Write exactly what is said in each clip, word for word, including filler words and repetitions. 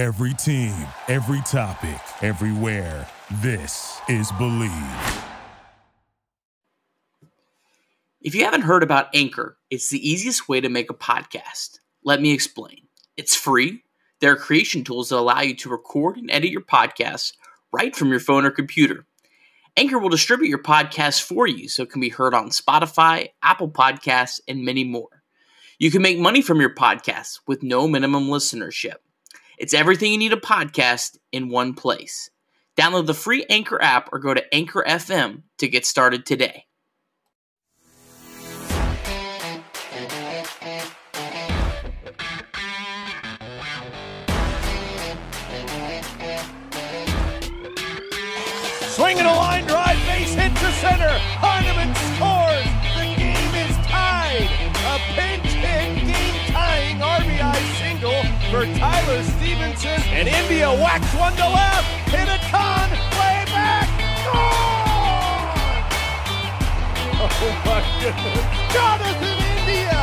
Every team, every topic, everywhere. This is Believe. If you haven't heard about Anchor, it's the easiest way to make a podcast. Let me explain. It's free. There are creation tools that allow you to record and edit your podcast right from your phone or computer. Anchor will distribute your podcast for you so it can be heard on Spotify, Apple Podcasts, and many more. You can make money from your podcast with no minimum listenership. It's everything you need a podcast in one place. Download the free Anchor app or go to Anchor F M to get started today. Swinging a line drive, base hit to center. Heineman scores. The game is tied. A pinch hit, game-tying R B I single for Tyler Stevenson. And India whacks one to left. Hit a ton, way back. Gone! Oh my goodness! Jonathan India,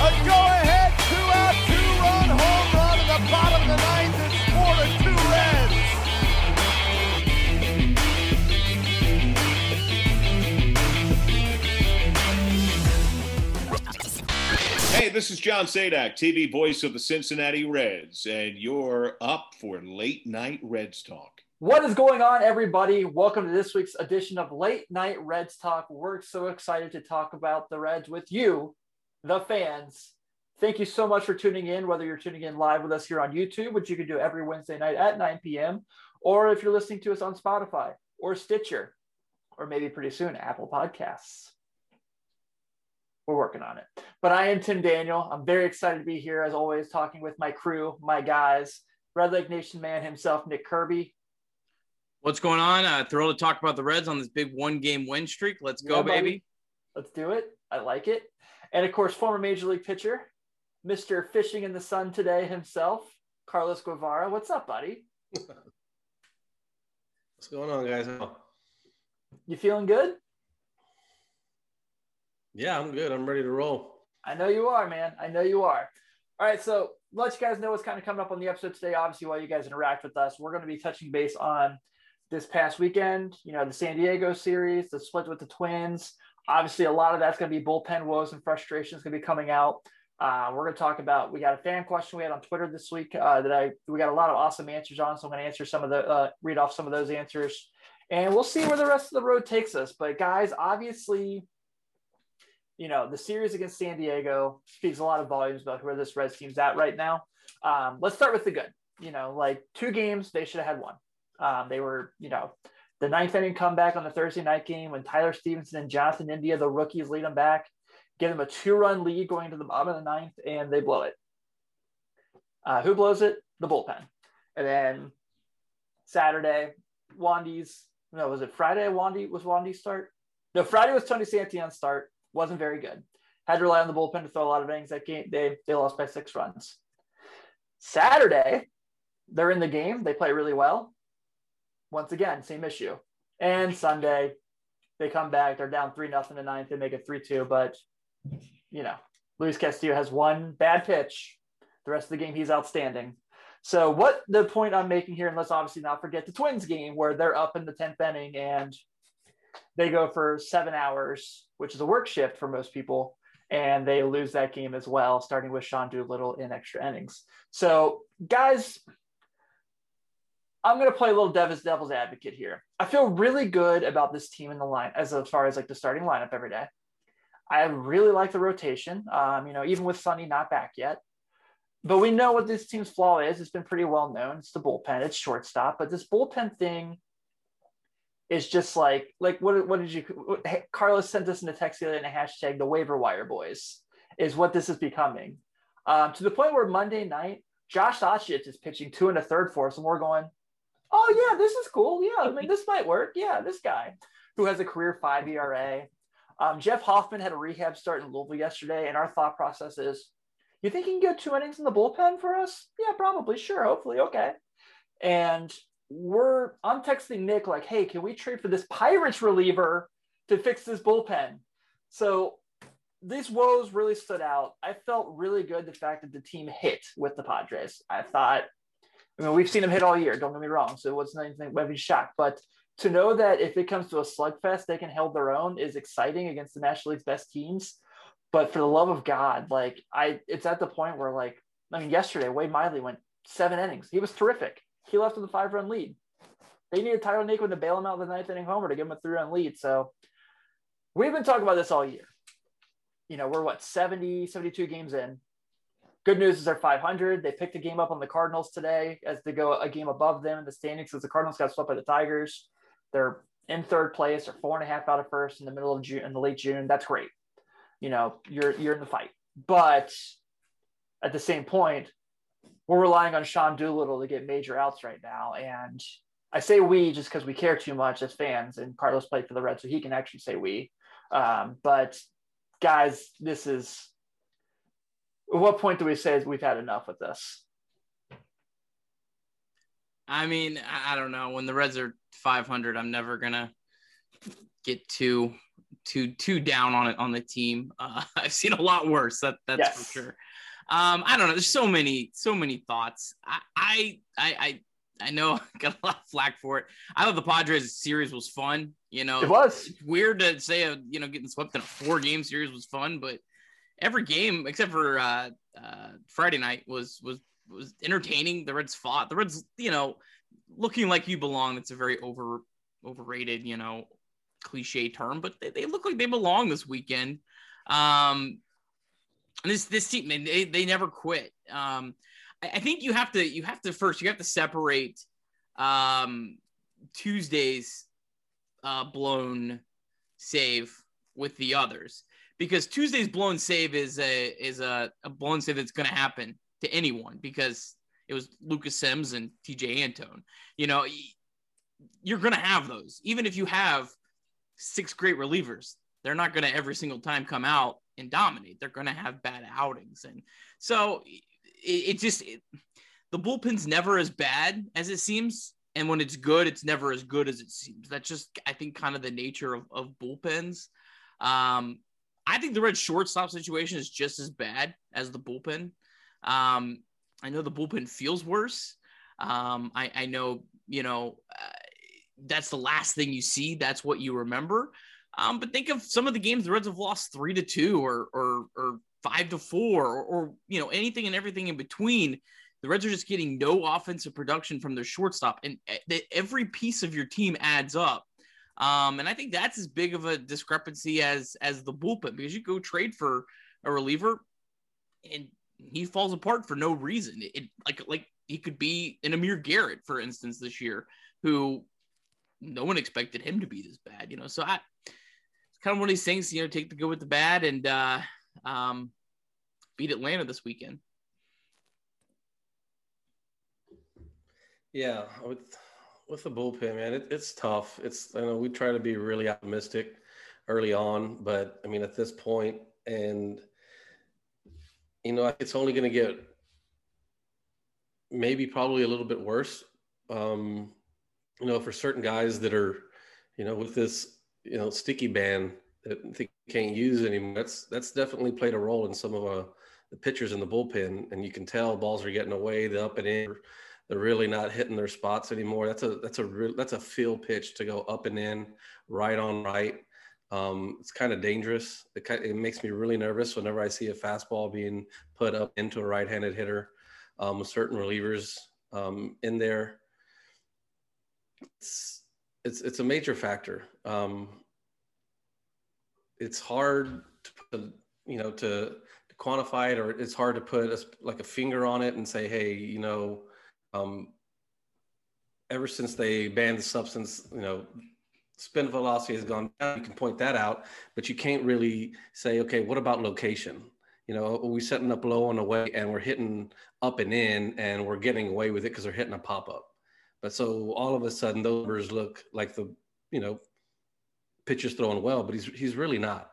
a go-ahead two-out, two-run home run in the bottom of the ninth. It's four to two Reds. Hey, this is John Sadak, T V voice of the Cincinnati Reds, and you're up for Late Night Reds Talk. What is going on, everybody? Welcome to this week's edition of Late Night Reds Talk. We're so excited to talk about the Reds with you, the fans. Thank you so much for tuning in, whether you're tuning in live with us here on YouTube, which you can do every Wednesday night at nine p.m., or if you're listening to us on Spotify or Stitcher, or maybe pretty soon, Apple Podcasts. We're working on it. But I am Tim Daniel. I'm very excited to be here, as always, talking with my crew, my guys, Red Lake Nation man himself, Nick Kirby. What's going on? Uh, thrilled to talk about the Reds on this big one-game win streak. Let's yeah, go, buddy. Baby. Let's do it. I like it. And, of course, former Major League pitcher, Mister Fishing in the Sun today himself, Carlos Guevara. What's up, buddy? What's going on, guys? You feeling good? Yeah, I'm good. I'm ready to roll. I know you are, man. I know you are. All right, so let you guys know what's kind of coming up on the episode today. Obviously, while you guys interact with us, we're going to be touching base on this past weekend, you know, the San Diego series, the split with the Twins. Obviously, a lot of that's going to be bullpen woes and frustrations going to be coming out. Uh, we're going to talk about, we got a fan question we had on Twitter this week uh, that I we got a lot of awesome answers on, so I'm going to answer some of the, uh, read off some of those answers, and we'll see where the rest of the road takes us. But guys, obviously, you know, the series against San Diego speaks a lot of volumes about where this Reds team's at right now. Um, let's start with the good. You know, like two games, they should have had one. Um, they were, you know, the ninth inning comeback on the Thursday night game when Tyler Stevenson and Jonathan India, the rookies, lead them back, give them a two-run lead going to the bottom of the ninth, and they blow it. Uh, who blows it? The bullpen. And then Saturday, Wandy's, no, was it Friday? Wandy was Wandy's start? No, Friday was Tony Santillan's start. Wasn't very good. Had to rely on the bullpen to throw a lot of innings that game. They they lost by six runs. Saturday, they're in the game. They play really well. Once again, same issue. And Sunday, they come back. They're down three nothing to ninth. They make it three two. But you know, Luis Castillo has one bad pitch. The rest of the game, he's outstanding. So what the point I'm making here, and let's obviously not forget the Twins game where they're up in the tenth inning and they go for seven hours, which is a work shift for most people, and they lose that game as well, starting with Sean Doolittle in extra innings. So, guys, I'm going to play a little devil's devil's advocate here. I feel really good about this team in the line, as far as like the starting lineup every day. I really like the rotation, um, you know, even with Sonny not back yet. But we know what this team's flaw is. It's been pretty well known. It's the bullpen. It's shortstop. But this bullpen thing, it's just like, like what, what did you, what, hey, Carlos sent us in a text the other day in a hashtag, the waiver wire boys, is what this is becoming. Um, to the point where Monday night, Josh Oshich is pitching two and a third for us, and we're going, oh yeah, this is cool. Yeah, I mean, this might work. Yeah, this guy who has a career five E R A. Um, Jeff Hoffman had a rehab start in Louisville yesterday, and our thought process is, you think you can go two innings in the bullpen for us? Yeah, probably, sure, hopefully, okay. And We're I'm texting Nick like, hey, can we trade for this Pirates reliever to fix this bullpen? So these woes really stood out. I felt really good the fact that the team hit with the Padres. I thought, I mean, we've seen him hit all year, don't get me wrong, so it wasn't anything of a shock. But to know that if it comes to a slugfest, they can hold their own is exciting against the National League's best teams. But for the love of God, like I, it's at the point where, like, I mean, yesterday, Wade Miley went seven innings. He was terrific. He left with a five-run lead. They needed Tyler Naquin to bail him out with a ninth inning homer to give him a three-run lead. So we've been talking about this all year. You know, we're what, seventy, seventy-two games in. Good news is they're five hundred. They picked a game up on the Cardinals today as they go a game above them in the standings because the Cardinals got swept by the Tigers. They're in third place or four and a half out of first in the middle of June, in the late June. That's great. You know, you're you're in the fight. But at the same point, we're relying on Sean Doolittle to get major outs right now. And I say we just because we care too much as fans, and Carlos played for the Reds, so he can actually say we. Um, but guys, this is – at what point do we say we've had enough with this? I mean, I don't know. When the Reds are five hundred, I'm never going to get too – too too down on it on the team. Uh, I've seen a lot worse. That that's yes. for sure. Um, I don't know. There's so many so many thoughts. I I I I know I got a lot of flack for it. I thought the Padres series was fun. You know, it was it's weird to say a, you know getting swept in a four game series was fun, but every game except for uh, uh, Friday night was was was entertaining. The Reds fought. The Reds, you know, looking like you belong. That's a very over overrated. You know. Cliche term, but they, they look like they belong this weekend. Um, and this this team, they they never quit. Um, I, I think you have to you have to first you have to separate um, Tuesday's uh, blown save with the others, because Tuesday's blown save is a is a, a blown save that's going to happen to anyone because it was Lucas Sims and T J Antone. You know, you're going to have those even if you have six great relievers. They're not going to every single time come out and dominate. They're going to have bad outings. And so it, it just, it, the bullpen's never as bad as it seems. And when it's good, it's never as good as it seems. That's just, I think, kind of the nature of, of bullpens. Um, I think the Reds shortstop situation is just as bad as the bullpen. Um, I know the bullpen feels worse. Um, I, I know, you know, uh, that's the last thing you see. That's what you remember. Um, but think of some of the games the Reds have lost three to two or, or, or five to four or, or, you know, anything and everything in between. The Reds are just getting no offensive production from their shortstop, and every piece of your team adds up. Um, and I think that's as big of a discrepancy as, as the bullpen, because you go trade for a reliever and he falls apart for no reason. It, it like, like he could be an Amir Garrett, for instance, this year, who, no one expected him to be this bad, you know? So I, it's kind of one of these things, you know, take the good with the bad and uh, um, beat Atlanta this weekend. Yeah. With, with the bullpen, man, it, it's tough. It's, I know we try to be really optimistic early on, but I mean, at this point, and you know, it's only going to get maybe probably a little bit worse. Um, You know, for certain guys that are, you know, with this, you know, sticky ban that they can't use anymore, that's that's definitely played a role in some of uh, the pitchers in the bullpen. And you can tell balls are getting away, the up and in, they're really not hitting their spots anymore. That's a that's a real that's a field pitch to go up and in, right on right. Um, it's kind of dangerous. It kind it makes me really nervous whenever I see a fastball being put up into a right-handed hitter um, with certain relievers um, in there. It's, it's, it's a major factor. Um, it's hard to, you know, to, to quantify it, or it's hard to put a, like a finger on it and say, hey, you know, um, ever since they banned the substance, you know, spin velocity has gone down. You can point that out, but you can't really say, okay, what about location? You know, we're setting up low on the way and we're hitting up and in, and we're getting away with it because they're hitting a pop-up. But so all of a sudden, those numbers look like the, you know, pitcher's throwing well, but he's he's really not.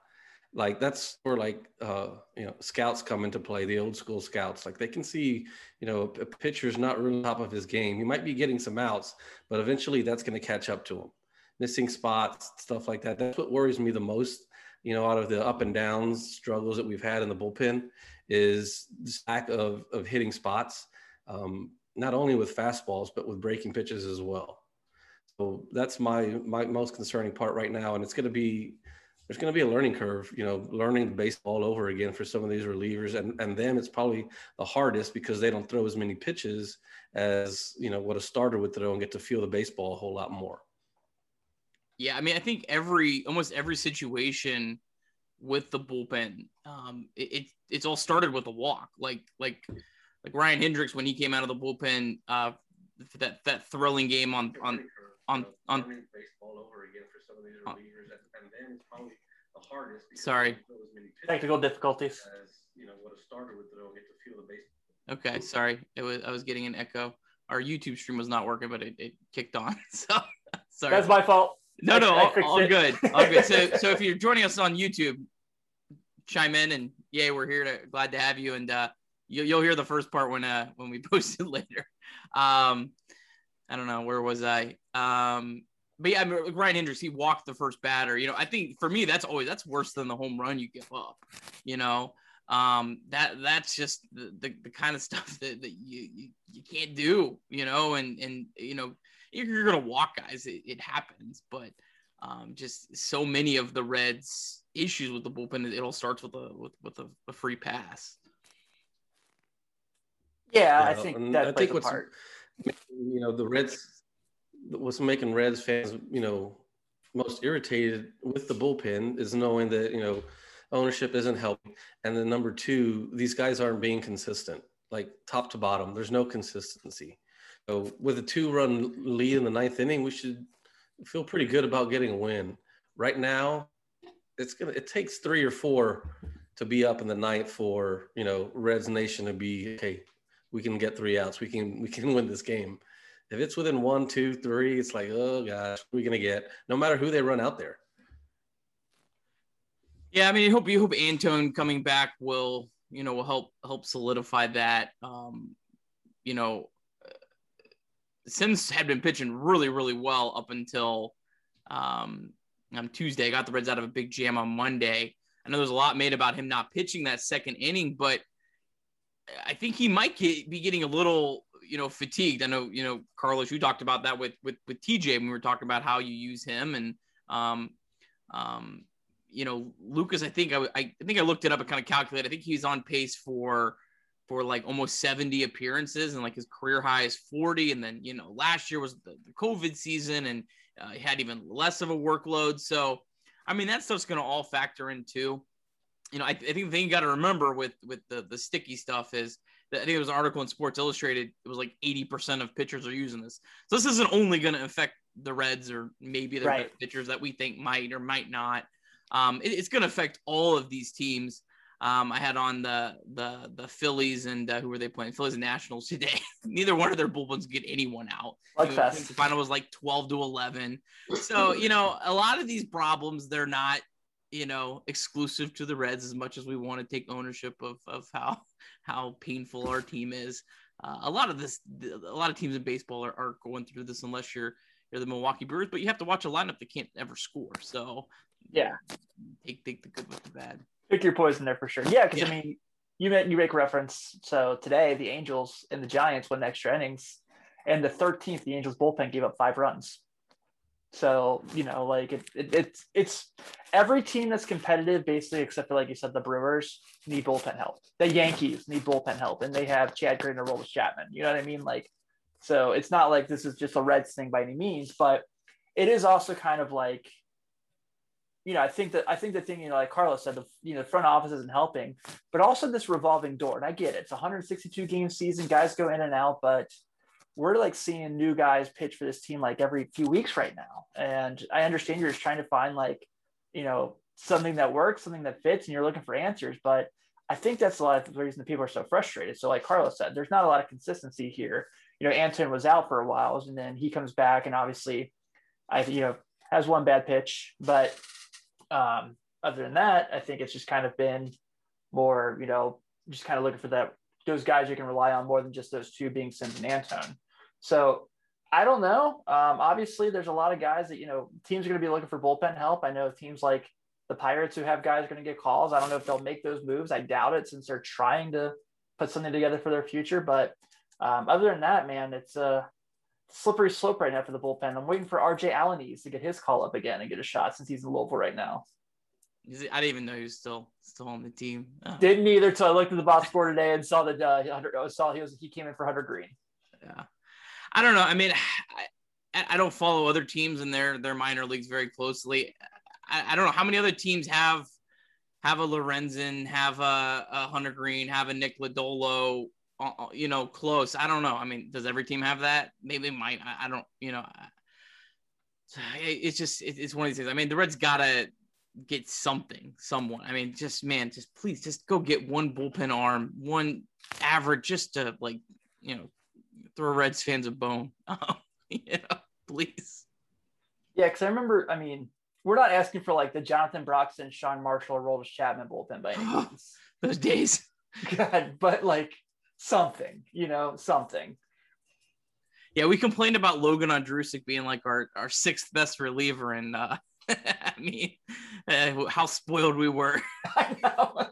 Like that's where like, uh, you know, scouts come into play, the old school scouts. Like they can see, you know, a pitcher's not really top of his game. He might be getting some outs, but eventually that's going to catch up to him. Missing spots, stuff like that. That's what worries me the most, you know, out of the up and downs struggles that we've had in the bullpen is this lack of, of hitting spots. Um, not only with fastballs, but with breaking pitches as well. So that's my, my most concerning part right now. And it's going to be, there's going to be a learning curve, you know, learning the baseball over again for some of these relievers. And, and them, it's probably the hardest because they don't throw as many pitches as, you know, what a starter would throw and get to feel the baseball a whole lot more. Yeah, I mean, I think every, almost every situation with the bullpen, um, it, it it's all started with a walk. Like, like, like Ryan Hendricks, when he came out of the bullpen, uh, for that, that thrilling game on, on, on, on, on baseball over again for some of these relievers, and then it's probably the hardest. Sorry, technical difficulties. As, you know, what a starter would throw and get to feel the baseball. Okay, sorry, it was I was getting an echo. Our YouTube stream was not working, but it, it kicked on. So sorry, that's my fault. No, no, all, all good. All good. So, so if you're joining us on YouTube, chime in and yeah, we're here to glad to have you. And uh, you, you'll hear the first part when uh when we post it later. Um, I don't know where was I. Um, but yeah, I mean, Ryan Hendricks, he walked the first batter. You know, I think for me that's always that's worse than the home run you give up. You know, um, that that's just the, the the kind of stuff that that you you, you can't do. You know, and and you know. You're going to walk guys. It, it happens, but um, just so many of the Reds issues with the bullpen, it all starts with a, with, with a, a free pass. Yeah. I think that I think what's, part. you know, the Reds, what's making Reds fans, you know, most irritated with the bullpen is knowing that, you know, ownership isn't helping. And then number two, these guys aren't being consistent, like top to bottom. There's no consistency. So with a two-run lead in the ninth inning, we should feel pretty good about getting a win. Right now, it's gonna it takes three or four to be up in the ninth for, you know, Reds Nation to be, okay, we can get three outs. We can we can win this game. If it's within one, two, three, it's like, oh gosh, what are we gonna get? No matter who they run out there. Yeah, I mean, you hope you hope Antone coming back will, you know, will help help solidify that. Um, you know. Sims had been pitching really, really well up until um, um, Tuesday. Got the Reds out of a big jam on Monday. I know there's a lot made about him not pitching that second inning, but I think he might get, be getting a little, you know, fatigued. I know, you know, Carlos, you talked about that with with with T J when we were talking about how you use him, and um, um, you know, Lucas. I think I, I think I looked it up and kind of calculated. I think he's on pace for. for like almost seventy appearances, and like his career high is forty. And then, you know, last year was the, the COVID season, and uh, he had even less of a workload. So, I mean, that stuff's going to all factor in too. You know, I, I think the thing you got to remember with, with the, the sticky stuff is that I think there was an article in Sports Illustrated. It was like eighty percent of pitchers are using this. So this isn't only going to affect the Reds or maybe the right. Reds pitchers that we think might or might not. Um, it, it's going to affect all of these teams. Um, I had on the the the Phillies and uh, who were they playing? Phillies and Nationals today. Neither one of their bullpens get anyone out. You know, I think the final was like twelve to eleven. So, you know, a lot of these problems, they're not, you know, exclusive to the Reds as much as we want to take ownership of of how how painful our team is. Uh, a lot of this, a lot of teams in baseball are, are going through this unless you're you're the Milwaukee Brewers, but you have to watch a lineup that can't ever score. So, yeah, take take the good with the bad. Pick your poison there for sure. Yeah, because, yeah. I mean, you make, you make reference. So today, the Angels and the Giants won the extra innings. And the thirteenth, the Angels bullpen gave up five runs. So, you know, like, it, it, it's it's every team that's competitive, basically, except for, like you said, the Brewers need bullpen help. The Yankees need bullpen help. And they have Chad Green to roll with Chapman. You know what I mean? Like, so it's not like this is just a Reds thing by any means. But it is also kind of like, you know, I think that I think the thing, you know, like Carlos said, the you know, front office isn't helping, but also this revolving door. And I get it. It's a one hundred sixty-two game season. Guys go in and out, but we're like seeing new guys pitch for this team like every few weeks right now. And I understand you're just trying to find like, you know, something that works, something that fits, and you're looking for answers. But I think that's a lot of the reason that people are so frustrated. So like Carlos said, there's not a lot of consistency here. You know, Anton was out for a while, and then he comes back and obviously, I you know, has one bad pitch, but Um, other than that, I think it's just kind of been more, you know, just kind of looking for that, those guys you can rely on more than just those two being Sims and Antone. So I don't know. Um, obviously there's a lot of guys that, you know, teams are going to be looking for bullpen help. I know teams like the Pirates who have guys are going to get calls. I don't know if they'll make those moves. I doubt it since they're trying to put something together for their future, but um, other than that, man, it's a slippery slope right now for the bullpen. I'm waiting for R J Alanis to get his call up again and get a shot since he's in Louisville right now. I didn't even know he was still still on the team. Oh. Didn't either till I looked at the box score today and saw that uh, saw he was he came in for Hunter Green. Yeah, I don't know. I mean, I, I don't follow other teams and their their minor leagues very closely. I, I don't know how many other teams have have a Lorenzen, have a, a Hunter Green, have a Nick Lodolo. You know, close. I don't know. I mean, does every team have that? Maybe it might. I, I don't. You know, it's just it, it's one of these things. I mean, the Reds gotta get something, someone. I mean, just, man, just please just go get one bullpen arm, one average, just to, like, you know, throw Reds fans a bone. You know, please. Yeah, because I remember, I mean, we're not asking for, like, the Jonathan Broxton, Sean Marshall, Rollis Chapman bullpen by any means. Those days. God, but, like, something, you know, something. Yeah, we complained about Logan Ondrusic being, like, our, our sixth best reliever in uh, – I mean, uh, how spoiled we were. I know.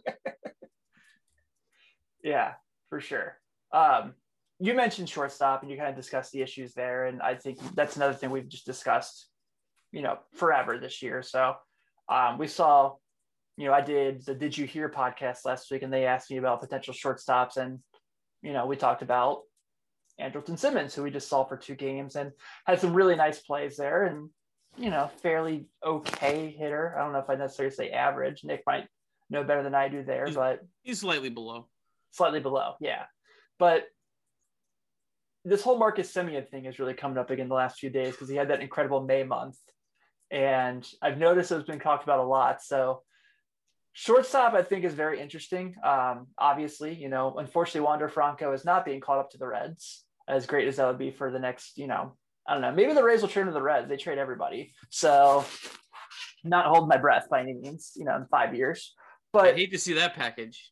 Yeah, for sure. Um, you mentioned shortstop, and you kind of discussed the issues there, and I think that's another thing we've just discussed, you know, forever this year. So um, we saw, you know, I did the Did You Hear podcast last week, and they asked me about potential shortstops, and, you know, we talked about Andrelton Simmons, who we just saw for two games and had some really nice plays there, and, you know, fairly okay hitter. I don't know if I necessarily say average. Nick might know better than I do there, he's, but he's slightly below. Slightly below, yeah. But this whole Marcus Semien thing is really coming up again the last few days because he had that incredible May month, and I've noticed it's been talked about a lot. So shortstop, I think, is very interesting. Um, obviously, you know, unfortunately, Wander Franco is not being called up to the Reds, as great as that would be for the next, you know, I don't know. Maybe the Rays will trade to the Reds. They trade everybody. So not holding my breath by any means, you know, in five years. But I hate to see that package.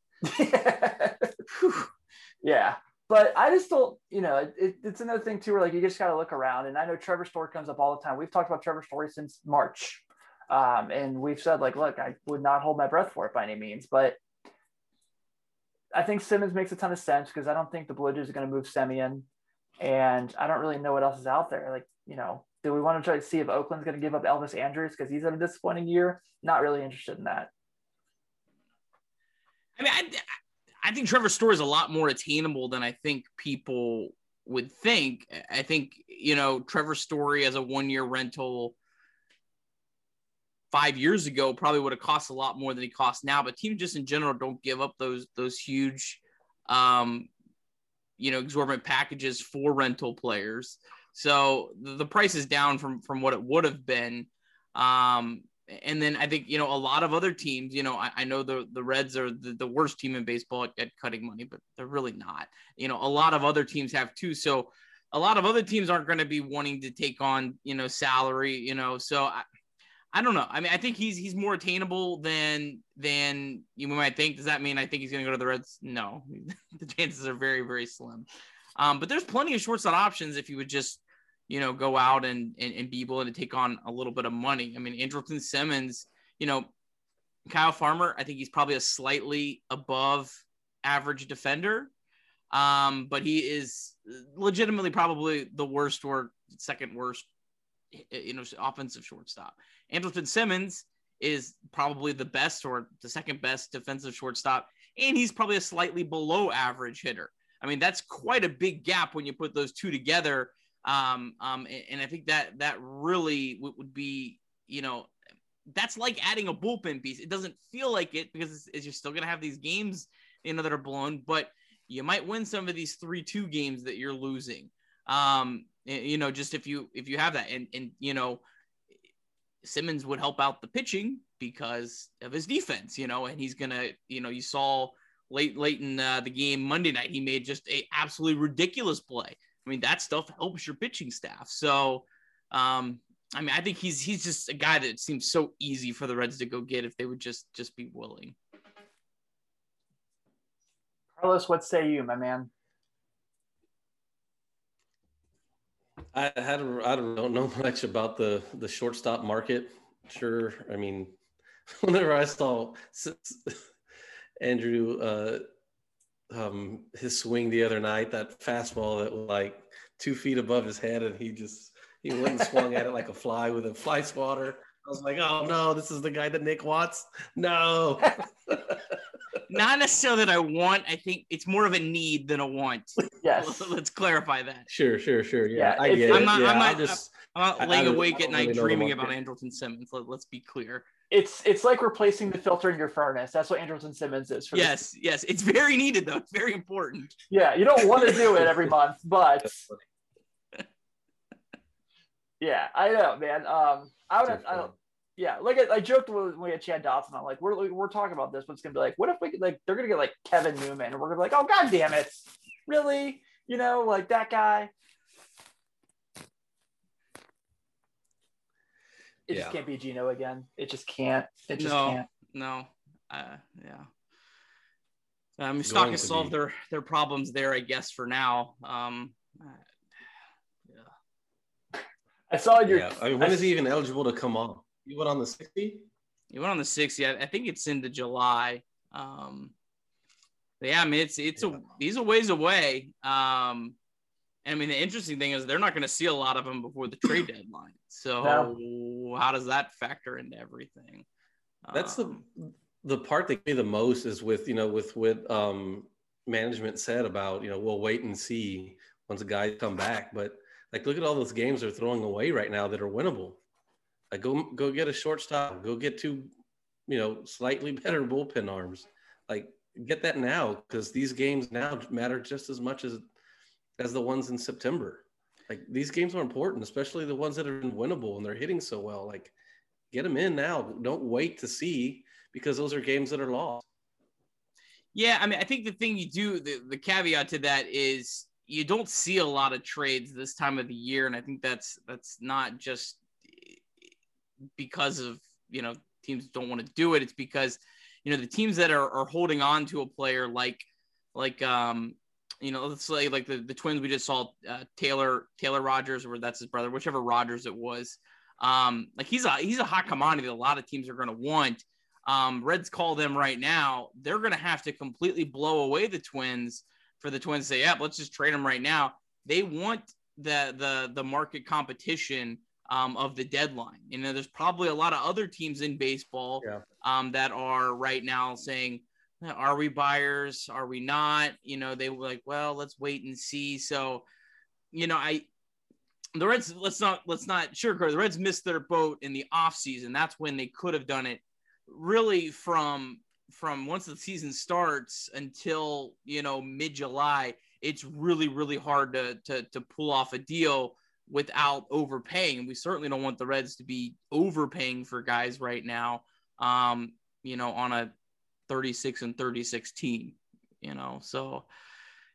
Yeah. But I just don't, you know, it, it's another thing too, where, like, you just got to look around. And I know Trevor Story comes up all the time. We've talked about Trevor Story since March. Um, and we've said, like, look, I would not hold my breath for it by any means. But I think Simmons makes a ton of sense because I don't think the Blue Jays are going to move Semien. And I don't really know what else is out there. Like, you know, do we want to try to see if Oakland's going to give up Elvis Andrews because he's had a disappointing year? Not really interested in that. I mean, I, I think Trevor Story is a lot more attainable than I think people would think. I think, you know, Trevor Story as a one-year rental five years ago probably would have cost a lot more than he costs now. But teams just in general don't give up those those huge um, – you know, exorbitant packages for rental players. So the price is down from, from what it would have been. Um, and then I think, you know, a lot of other teams, you know, I, I know the, the Reds are the, the worst team in baseball at, at cutting money, but they're really not. You know, a lot of other teams have too. So a lot of other teams aren't going to be wanting to take on, you know, salary, you know, so I, I don't know. I mean, I think he's, he's more attainable than, than you might think. Does that mean I think he's going to go to the Reds? No, the chances are very, very slim. Um, but there's plenty of shortstop options if you would just, you know, go out and, and, and be willing to take on a little bit of money. I mean, Andrelton Simmons, you know, Kyle Farmer, I think he's probably a slightly above average defender. Um, but he is legitimately probably the worst or second worst, you know, offensive shortstop. Andrelton Simmons is probably the best or the second best defensive shortstop, and he's probably a slightly below average hitter. I mean, that's quite a big gap when you put those two together. Um, um, and, and I think that that really w- would be, you know, that's like adding a bullpen piece. It doesn't feel like it because it's, it's, you're still going to have these games, you know, that are blown, but you might win some of these three two games that you're losing. Um, you know, just if you if you have that, and and you know, Simmons would help out the pitching because of his defense, you know, and he's going to, you know, you saw late, late in uh, the game Monday night, he made just a absolutely ridiculous play. I mean, that stuff helps your pitching staff. So, um, I mean, I think he's, he's just a guy that seems so easy for the Reds to go get if they would just, just be willing. Carlos, what say you, my man? I had a, I don't know much about the, the shortstop market. Sure, I mean, whenever I saw Andrew uh, um, his swing the other night, that fastball that was like two feet above his head, and he just he went and swung at it like a fly with a fly swatter. I was like, oh no, this is the guy that Nick wants? No. Not necessarily that I want. I think it's more of a need than a want. Yes. Let's clarify that. Sure, sure, sure. Yeah, yeah I get it. I'm not, yeah, I'm not, just, I'm not laying I, awake I at night really dreaming about it. Andrelton Simmons. Let, let's be clear. It's it's like replacing the filter in your furnace. That's what Andrelton Simmons is. For yes, this. yes. It's very needed, though. It's very important. Yeah, you don't want to do it every month, but... Yeah, I know, man. Um, I would, have, I don't, yeah. Like I, I joked when we had Chad Dotson. I'm like, we're we're talking about this, but it's gonna be like, what if we like they're gonna get like Kevin Newman, and we're gonna be like, oh god damn it, really? You know, like that guy. It yeah. just can't be Gino again. It just can't. It just no, can't. No, uh, yeah. Um, Moustakas solved be. their their problems there, I guess, for now. Um. Uh, I saw your. Yeah. I mean, when I, is he even eligible to come on? You went on the sixty. You went on the sixty. I, I think it's into July. Um, yeah, I mean, it's it's yeah. a he's a ways away. Um, and I mean, the interesting thing is they're not going to see a lot of him before the trade deadline. So no. how does that factor into everything? That's um, the the part that gave me the most is with you know with what um, management said about you know we'll wait and see once the guys come back, but. Like, look at all those games they're throwing away right now that are winnable. Like, go go get a shortstop. Go get two, you know, slightly better bullpen arms. Like, get that now because these games now matter just as much as as the ones in September. Like, these games are important, especially the ones that are winnable and they're hitting so well. Like, get them in now. Don't wait to see because those are games that are lost. Yeah, I mean, I think the thing you do, the, the caveat to that is – you don't see a lot of trades this time of the year. And I think that's, that's not just because of, you know, teams don't want to do it. It's because, you know, the teams that are, are holding on to a player like, like, um, you know, let's say like the, the Twins, we just saw uh, Taylor, Taylor Rogers, or that's his brother, whichever Rogers it was. Um, like he's a, he's a hot commodity that a lot of teams are going to want. Um, Reds call them right now. They're going to have to completely blow away the Twins for the Twins to say, yeah, let's just trade them right now. They want the the the market competition um, of the deadline. You know, there's probably a lot of other teams in baseball yeah. um, that are right now saying, are we buyers? Are we not? You know, they were like, well, let's wait and see. So, you know, I the Reds, let's not, let's not sugarcoat. The Reds missed their boat in the offseason. That's when they could have done it really from – from once the season starts until, you know, mid-July, it's really, really hard to, to, to pull off a deal without overpaying. And we certainly don't want the Reds to be overpaying for guys right now, um, you know, on a thirty-six and thirty-six team, you know, so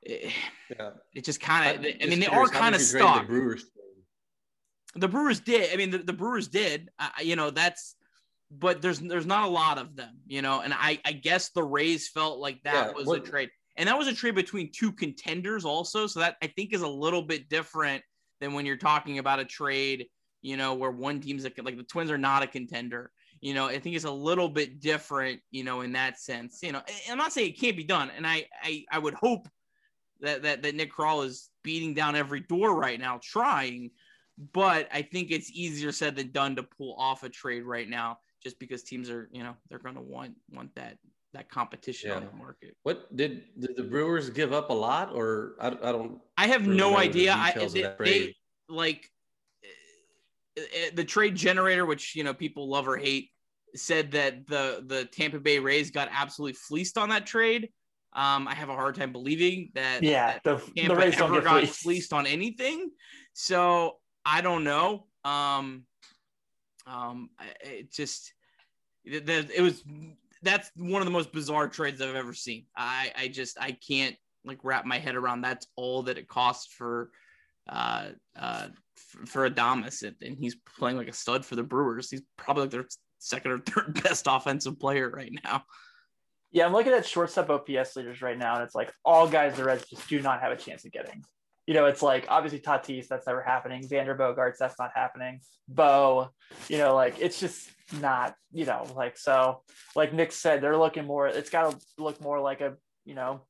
it, yeah. it just kind of, I mean, they are kind of stuck. The Brewers, the Brewers did. I mean, the, the Brewers did, uh, you know, that's, but there's there's not a lot of them, you know, and I, I guess the Rays felt like that yeah, was what, a trade. And that was a trade between two contenders also. So that I think is a little bit different than when you're talking about a trade, you know, where one team's a, like the Twins are not a contender. You know, I think it's a little bit different, you know, in that sense. You know, and I'm not saying it can't be done. And I I, I would hope that, that, that Nick Kroll is beating down every door right now trying. But I think it's easier said than done to pull off a trade right now. Just because teams are, you know, they're going to want want that that competition yeah. on the market. What did, did the Brewers give up a lot, or I, I don't? I have really no idea. I they, they like the trade generator, which you know people love or hate, said that the the Tampa Bay Rays got absolutely fleeced on that trade. Um, I have a hard time believing that. Yeah, that the, Tampa the Rays ever got fleeced. fleeced on anything. So I don't know. Um, Um, it just, it was, that's one of the most bizarre trades I've ever seen. I, I just, I can't like wrap my head around that's all that it costs for, uh, uh, for Adames. And he's playing like a stud for the Brewers. He's probably like their second or third best offensive player right now. Yeah. I'm looking at shortstop O P S leaders right now. And it's like all guys, the Reds just do not have a chance of getting, you know, it's like, obviously Tatis, that's never happening. Xander Bogaerts, that's not happening. Bo, you know, like, it's just not, you know, like, so, like Nick said, they're looking more, it's got to look more like a, you know,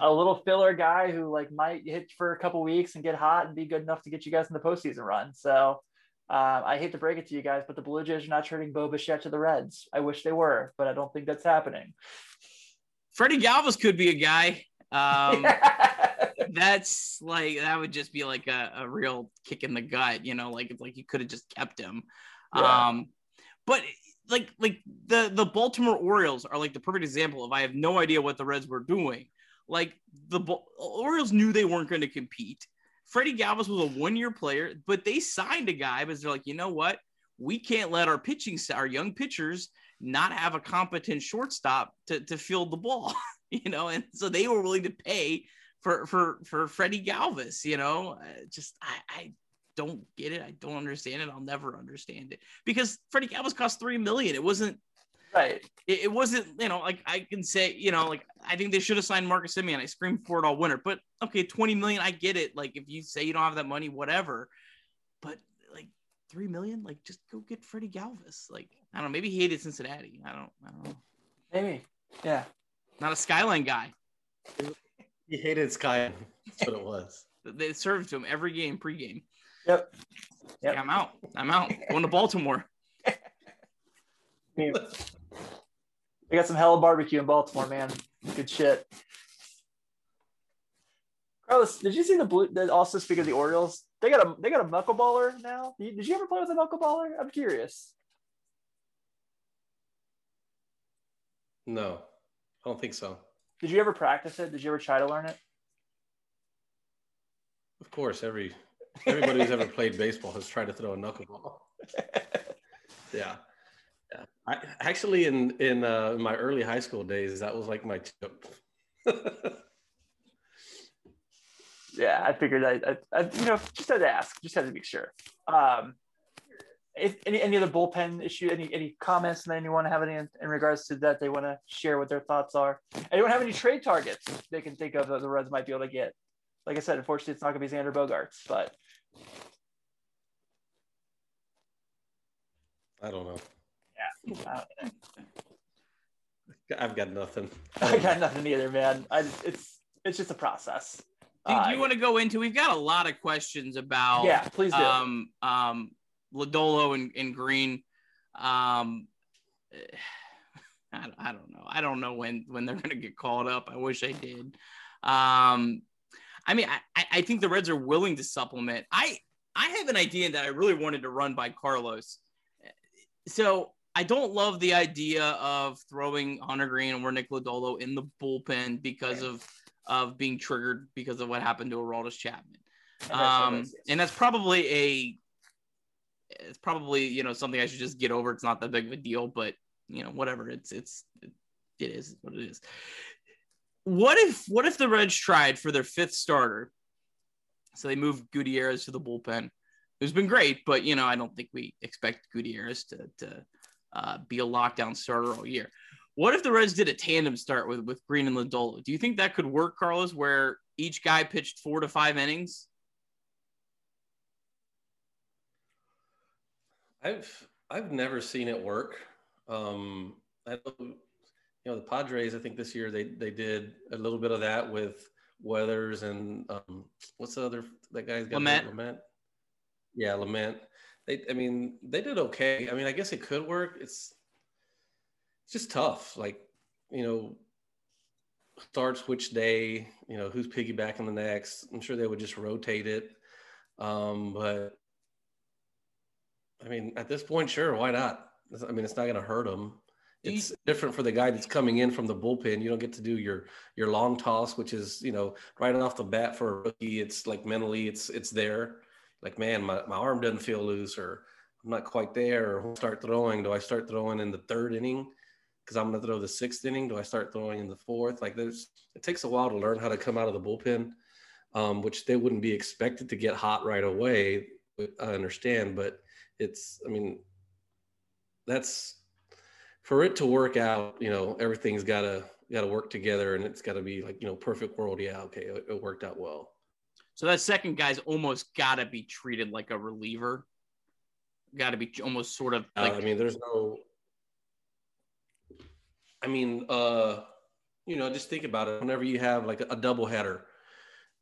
a little filler guy who like might hit for a couple weeks and get hot and be good enough to get you guys in the postseason run. So uh, I hate to break it to you guys, but the Blue Jays are not trading Bo Bichette to the Reds. I wish they were, but I don't think that's happening. Freddie Galvis could be a guy. Um, yeah. That's like, that would just be like a, a real kick in the gut, you know, like, like you could have just kept him. Yeah. Um, but like, like the, the Baltimore Orioles are like the perfect example of, I have no idea what the Reds were doing. Like the Bo- Orioles knew they weren't going to compete. Freddie Galvis was a one-year player, but they signed a guy because they're like, you know what? We can't let our pitching, our young pitchers not have a competent shortstop to, to field the ball, you know? And so they were willing to pay for, for, for Freddie Galvis, you know, just, I, I don't get it. I don't understand it. I'll never understand it because Freddie Galvis cost three million dollars. It wasn't, Right. It, it wasn't, you know, like I can say, you know, like I think they should have signed Marcus Semien. I screamed for it all winter, but okay, twenty million. I get it. Like if you say you don't have that money, whatever, but like three million, like just go get Freddie Galvis. Like, I don't know. Maybe he hated Cincinnati. I don't, I don't know. Maybe. Yeah. Not a Skyline guy. He hated Skyline. That's what it was. They served to him every game, pregame. Yep. yep. Like, I'm out. I'm out. Going to Baltimore. We got some hella barbecue in Baltimore, man. Good shit. Carlos, did you see the blue? Also, speak of the Orioles, they got a they got a knuckleballer now. Did you ever play with a knuckleballer? I'm curious. No, I don't think so. Did you ever practice it? Did you ever try to learn it? Of course, every everybody who's ever played baseball has tried to throw a knuckleball. Yeah. Yeah. I actually in in uh, my early high school days, that was like my chip. Yeah, I figured I, I, I, you know, just had to ask, just had to make sure. Um, if any any other bullpen issue, any any comments, and then you want to have any in, in regards to that, they want to share what their thoughts are. Anyone have any trade targets they can think of that the Reds might be able to get? Like I said, unfortunately, it's not going to be Xander Bogaerts, but I don't know. I've got nothing. I got nothing either, man. I just, it's it's just a process. Do you, uh, you want to go into? We've got a lot of questions about. Yeah, please do. Um, um, Lodolo and, and Green. Um, I, I don't know. I don't know when when they're going to get called up. I wish I did. Um, I mean, I I think the Reds are willing to supplement. I I have an idea that I really wanted to run by Carlos. So. I don't love the idea of throwing Hunter Green or Nick Lodolo in the bullpen because of, of being triggered because of what happened to Aroldis Chapman. Um, and that's probably a, it's probably, you know, something I should just get over. It's not that big of a deal, but you know, whatever it's, it's, it, it is what it is. What if, what if the Reds tried for their fifth starter? So they moved Gutierrez to the bullpen, who's been great, but you know, I don't think we expect Gutierrez to, to, Uh, be a lockdown starter all year. What if the Reds did a tandem start with, with Green and Lodolo? Do you think that could work, Carlos, where each guy pitched four to five innings? I've I've never seen it work. Um, I know, you know, the Padres, I think this year they they did a little bit of that with Weathers and um, what's the other that guy's got? Lament. Lament. Yeah, Lament. They, I mean, they did okay. I mean, I guess it could work. It's, it's just tough. Like, you know, starts which day, you know, who's piggybacking the next. I'm sure they would just rotate it. Um, but, I mean, at this point, sure, why not? I mean, it's not going to hurt them. It's different for the guy that's coming in from the bullpen. You don't get to do your your long toss, which is, you know, right off the bat for a rookie. It's like mentally it's it's there. Like, man, my, my arm doesn't feel loose, or I'm not quite there, or start throwing. Do I start throwing in the third inning because I'm going to throw the sixth inning? Do I start throwing in the fourth? Like, there's it takes a while to learn how to come out of the bullpen, um, which they wouldn't be expected to get hot right away. I understand, but it's, I mean, that's for it to work out, you know, everything's got to got to work together, and it's got to be like, you know, perfect world. Yeah, okay, it, it worked out well. So that second guy's almost got to be treated like a reliever. Got to be almost sort of like. Uh, I mean, there's no. I mean, uh, you know, just think about it. Whenever you have like a doubleheader,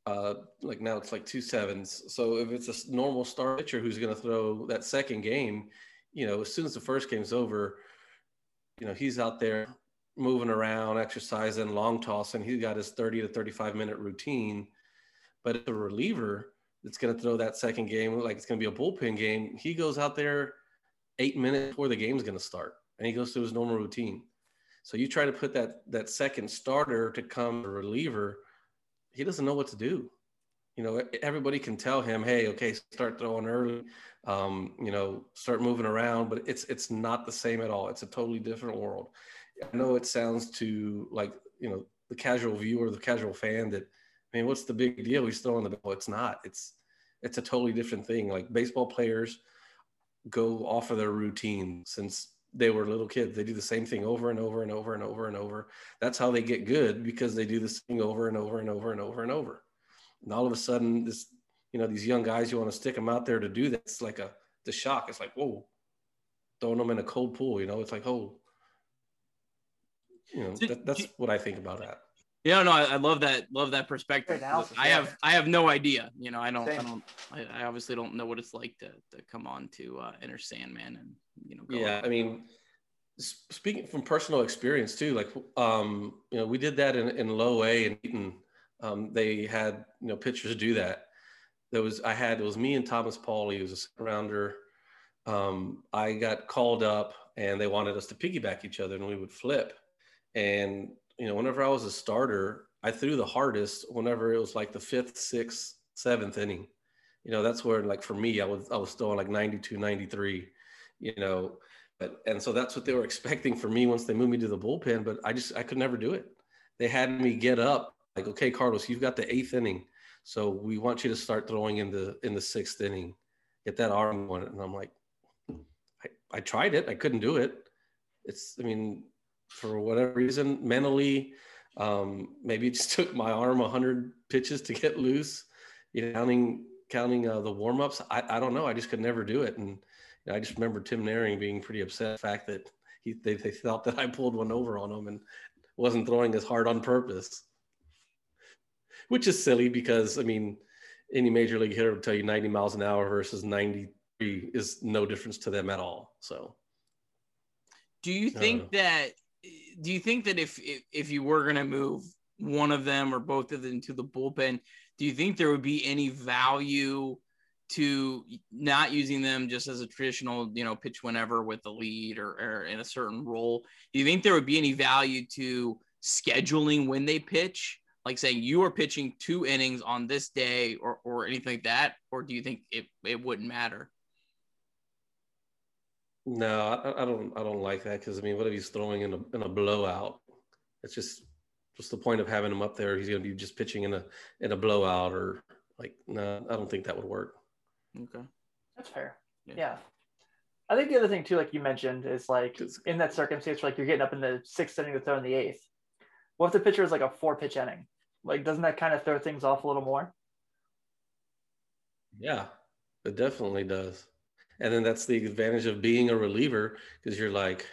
uh, like now it's like two sevens. So if it's a normal star pitcher who's going to throw that second game, you know, as soon as the first game's over, you know, he's out there moving around, exercising, long tossing. He's got his thirty to thirty-five minute routine. But the reliever that's going to throw that second game, like it's going to be a bullpen game, he goes out there eight minutes before the game's going to start, and he goes through his normal routine. So you try to put that that second starter to come a reliever, he doesn't know what to do. You know, everybody can tell him, hey, okay, start throwing early, um, you know, start moving around, but it's it's not the same at all. It's a totally different world. I know it sounds to like, you know, the casual viewer, the casual fan that, I mean, what's the big deal? He's throwing the ball. It's not. It's it's a totally different thing. Like baseball players go off of their routine since they were little kids. They do the same thing over and over and over and over and over. That's how they get good, because they do this thing over and over and over and over and over. And all of a sudden, this, you know, these young guys, you want to stick them out there to do that. It's like a, the shock. It's like, whoa, throwing them in a cold pool, you know, it's like, oh, you know, that, that's what I think about that. Yeah, no, I, I love that. Love that perspective. I have, I have no idea. You know, I don't, Same. I don't, I, I obviously don't know what it's like to to come on to uh, Enter Sandman and, you know. Go yeah, on. I mean, speaking from personal experience too, like, um, you know, we did that in, in low A in Eaton. Um, they had, you know, pitchers do that. There was, I had, it was me and Thomas Pauley, who was a second rounder. Um, I got called up and they wanted us to piggyback each other, and we would flip. And you know, whenever I was a starter, I threw the hardest whenever it was like the fifth, sixth, seventh inning. You know, that's where, like, for me, I was I was throwing like ninety-two, ninety-three, you know. But, and so that's what they were expecting for me once they moved me to the bullpen, but I just, I could never do it. They had me get up like, okay, Carlos, you've got the eighth inning, so we want you to start throwing in the in the sixth inning. Get that arm on it. And I'm like, I, I tried it. I couldn't do it. It's, I mean, for whatever reason, mentally, um, maybe it just took my arm one hundred pitches to get loose, you know, counting, counting uh, the warm-ups. I, I don't know. I just could never do it. And you know, I just remember Tim Nehring being pretty upset at the fact that he, they, they thought that I pulled one over on him and wasn't throwing as hard on purpose, which is silly because, I mean, any major league hitter would tell you ninety miles an hour versus ninety-three is no difference to them at all. So do you think that Do you think that if, if, if you were going to move one of them or both of them to the bullpen, do you think there would be any value to not using them just as a traditional, you know, pitch whenever with the lead or, or in a certain role? Do you think there would be any value to scheduling when they pitch, like saying you are pitching two innings on this day or, or anything like that? Or do you think it, it wouldn't matter? No, I, I don't. I don't like that because I mean, what if he's throwing in a in a blowout? It's just just the point of having him up there. He's going to be just pitching in a in a blowout or like. No, I don't think that would work. Okay, that's fair. Yeah, yeah. I think the other thing too, like you mentioned, is like it's, in that circumstance, where like you're getting up in the sixth inning to throw in the eighth. What if the pitcher is like a four pitch inning? Like, doesn't that kind of throw things off a little more? Yeah, it definitely does. And then that's the advantage of being a reliever, because you're like,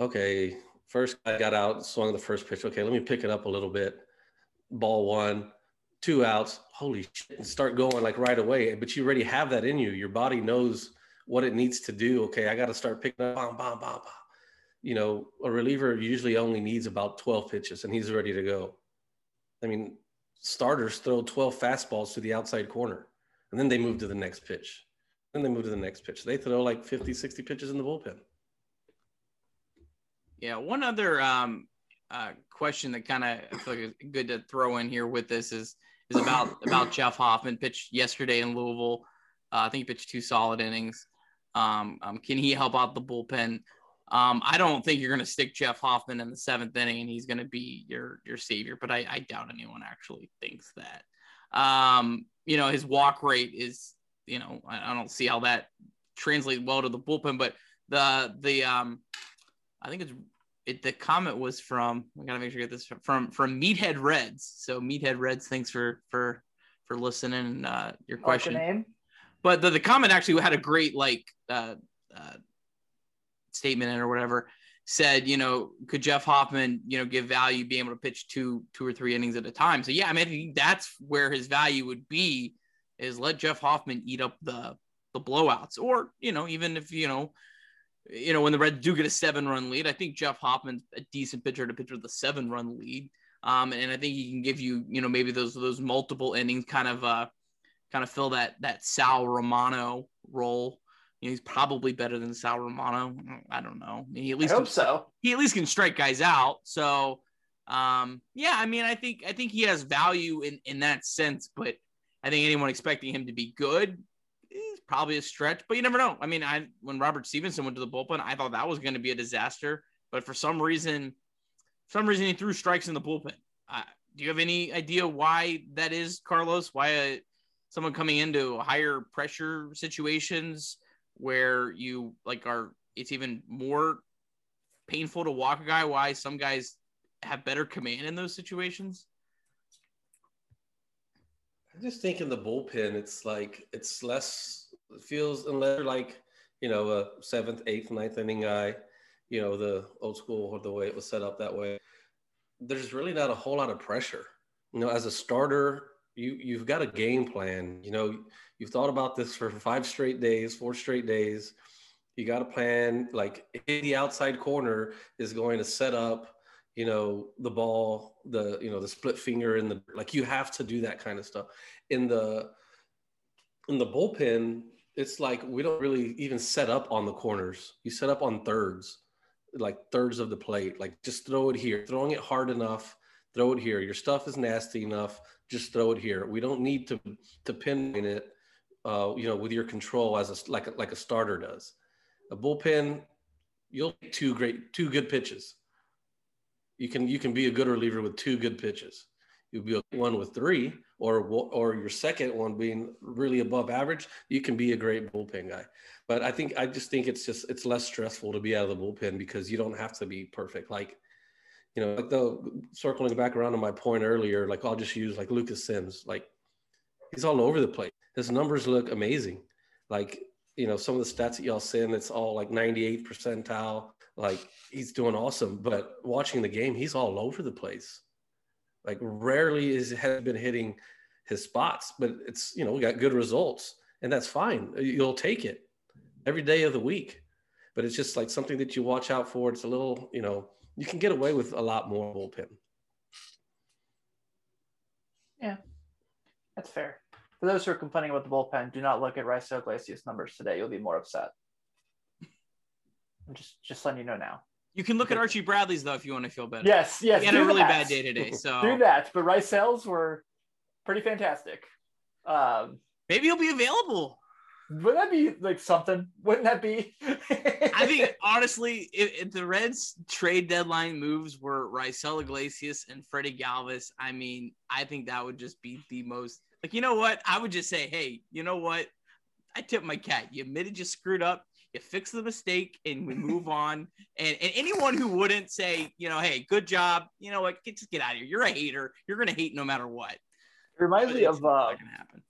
okay, first I got out, swung the first pitch. Okay, let me pick it up a little bit. Ball one, two outs. Holy shit, and start going like right away. But you already have that in you. Your body knows what it needs to do. Okay, I got to start picking up. Bam, bam, bam, bam. You know, a reliever usually only needs about twelve pitches, and he's ready to go. I mean, starters throw twelve fastballs to the outside corner, and then they move to the next pitch. Then they move to the next pitch. They throw like fifty, sixty pitches in the bullpen. Yeah. One other um, uh, question that kind of like good to throw in here with this is is about about Jeff Hoffman. Pitched yesterday in Louisville. Uh, I think he pitched two solid innings. Um, um, can he help out the bullpen? Um, I don't think you're going to stick Jeff Hoffman in the seventh inning and he's going to be your your savior, but I, I doubt anyone actually thinks that. Um, you know, his walk rate is. You know, I don't see how that translates well to the bullpen, but the, the, um, I think it's, it, the comment was from, I gotta make sure I get this from, from Meathead Reds. So Meathead Reds, thanks for, for, for listening and uh, your question. What's the name? But the, the comment actually had a great, like, uh, uh, statement in or whatever. said, you know, could Jeff Hoffman, you know, give value, be able to pitch two, two or three innings at a time. So, yeah, I mean, I think that's where his value would be, is let Jeff Hoffman eat up the, the blowouts. Or, you know, even if, you know, you know, when the Reds do get a seven run lead, I think Jeff Hoffman's a decent pitcher to pitch with a seven run lead. Um, and I think he can give you, you know, maybe those, those multiple innings kind of, uh, kind of fill that, that Sal Romano role. You know, he's probably better than Sal Romano. I don't know. I mean, he at least I hope can, so. He at least can strike guys out. So, um, yeah, I mean, I think, I think he has value in, in that sense, but I think anyone expecting him to be good is probably a stretch, but you never know. I mean, I, when Robert Stevenson went to the bullpen, I thought that was going to be a disaster, but for some reason, for some reason he threw strikes in the bullpen. Uh, do you have any idea why that is, Carlos? Why a, someone coming into higher pressure situations where you like are, it's even more painful to walk a guy, why some guys have better command in those situations? I just think in the bullpen, it's like, it's less, it feels, unless you're like, you know, a seventh, eighth, ninth inning guy, you know, the old school or the way it was set up that way, there's really not a whole lot of pressure. You know, as a starter, You, you've got a game plan. You know, you've thought about this for five straight days, four straight days. You got a plan, like the outside corner is going to set up, you know, the ball, the, you know, the split finger in the, like you have to do that kind of stuff. In the, in the bullpen, it's like, we don't really even set up on the corners. You set up on thirds, like thirds of the plate, like just throw it here, throwing it hard enough, throw it here. Your stuff is nasty enough. Just throw it here. We don't need to to pinpoint it, uh, you know, with your control as a like a, like a starter does. A bullpen, you'll get two great, two good pitches. You can you can be a good reliever with two good pitches. You'll be one with three, or or your second one being really above average. You can be a great bullpen guy. But I think I just think it's just it's less stressful to be out of the bullpen because you don't have to be perfect. Like. You know, like though, circling back around to my point earlier, like I'll just use like Lucas Sims, like he's all over the place. His numbers look amazing. Like, you know, some of the stats that y'all send, it's all like ninety-eighth percentile. Like he's doing awesome, but watching the game, he's all over the place. Like rarely is has been hitting his spots, but it's, you know, we got good results and that's fine. You'll take it every day of the week, but it's just like something that you watch out for. It's a little, you know, you can get away with a lot more bullpen. Yeah, that's fair. For those who are complaining about the bullpen, do not look at Raisael Iglesias' numbers today. You'll be more upset. I'm just, just letting you know now. You can look at Archie Bradley's, though, if you want to feel better. Yes, yes. He had a really that. bad day today. So do that. But Raisael's were pretty fantastic. Um, Maybe he'll be available. Wouldn't that be like something? Wouldn't that be? I think, honestly, if, if the Reds trade deadline moves were Raisael Iglesias and Freddie Galvis, I mean, I think that would just be the most, like, you know what? I would just say, hey, you know what? I tip my cat. You admitted you screwed up. You fix the mistake and we move on. And, and anyone who wouldn't say, you know, hey, good job. You know what? Get, just get out of here. You're a hater. You're going to hate no matter what. It reminds me of. Uh... Not gonna happen.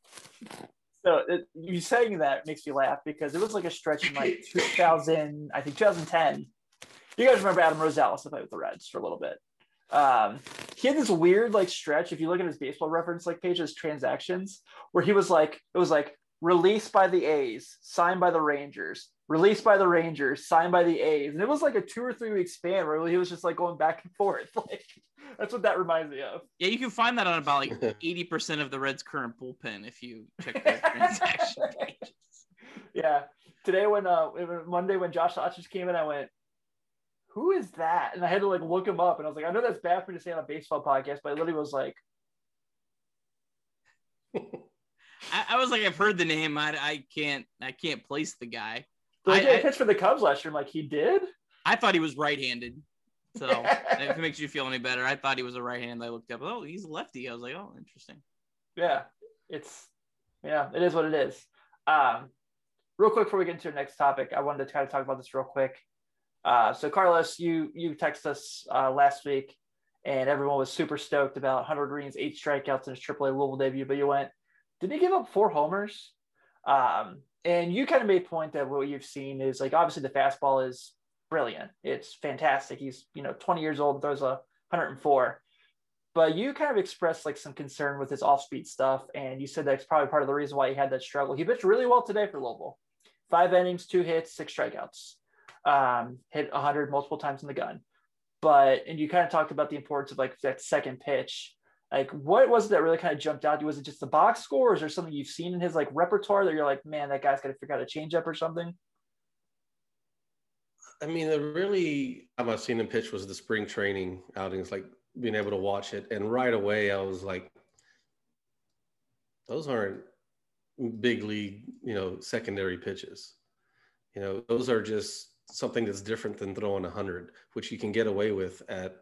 So it, you saying that makes me laugh because it was like a stretch in like two thousand, I think twenty ten. You guys remember Adam Rosales played with the Reds for a little bit. Um, he had this weird like stretch. If you look at his baseball reference like page, his transactions, where he was like, it was like released by the A's, signed by the Rangers, released by the Rangers, signed by the A's, and it was like a two or three week span where he was just like going back and forth. Like that's what that reminds me of. Yeah, you can find that on about like eighty percent of the Reds' current bullpen if you check their transaction pages. Yeah. Today when uh Monday when Josh Hotchkiss came in, I went, who is that? And I had to like look him up and I was like, I know that's bad for me to say on a baseball podcast, but I literally was like I, I was like, I've heard the name. I I can't I can't place the guy. So I, I pitched for the Cubs last year. I'm like, he did? I thought he was right-handed. So if it makes you feel any better, I thought he was a right-handed. I looked up, oh, he's a lefty. I was like, oh, interesting. Yeah, it's yeah, it is what it is. Um, real quick before we get into our next topic, I wanted to kind of talk about this real quick. Uh, so Carlos, you you texted us uh, last week, and everyone was super stoked about Hunter Green's eight strikeouts in his triple A Louisville debut, but you went, did he give up four homers? Um, and you kind of made a point that what you've seen is like, obviously the fastball is brilliant. It's fantastic. He's, you know, twenty years old, throws a one oh four. But you kind of expressed like some concern with his off-speed stuff, and you said that's probably part of the reason why he had that struggle. He pitched really well today for Louisville. Five innings, two hits, six strikeouts. Um, hit one hundred multiple times in the gun. But, and you kind of talked about the importance of like that second pitch. Like, what was it that really kind of jumped out to you? Was it just the box score, or is there something you've seen in his like repertoire that you're like, man, that guy's got to figure out a changeup or something? I mean, the really time I've seen him pitch was the spring training outings, like being able to watch it. And right away, I was like, those aren't big league, you know, secondary pitches. You know, those are just something that's different than throwing one hundred, which you can get away with at,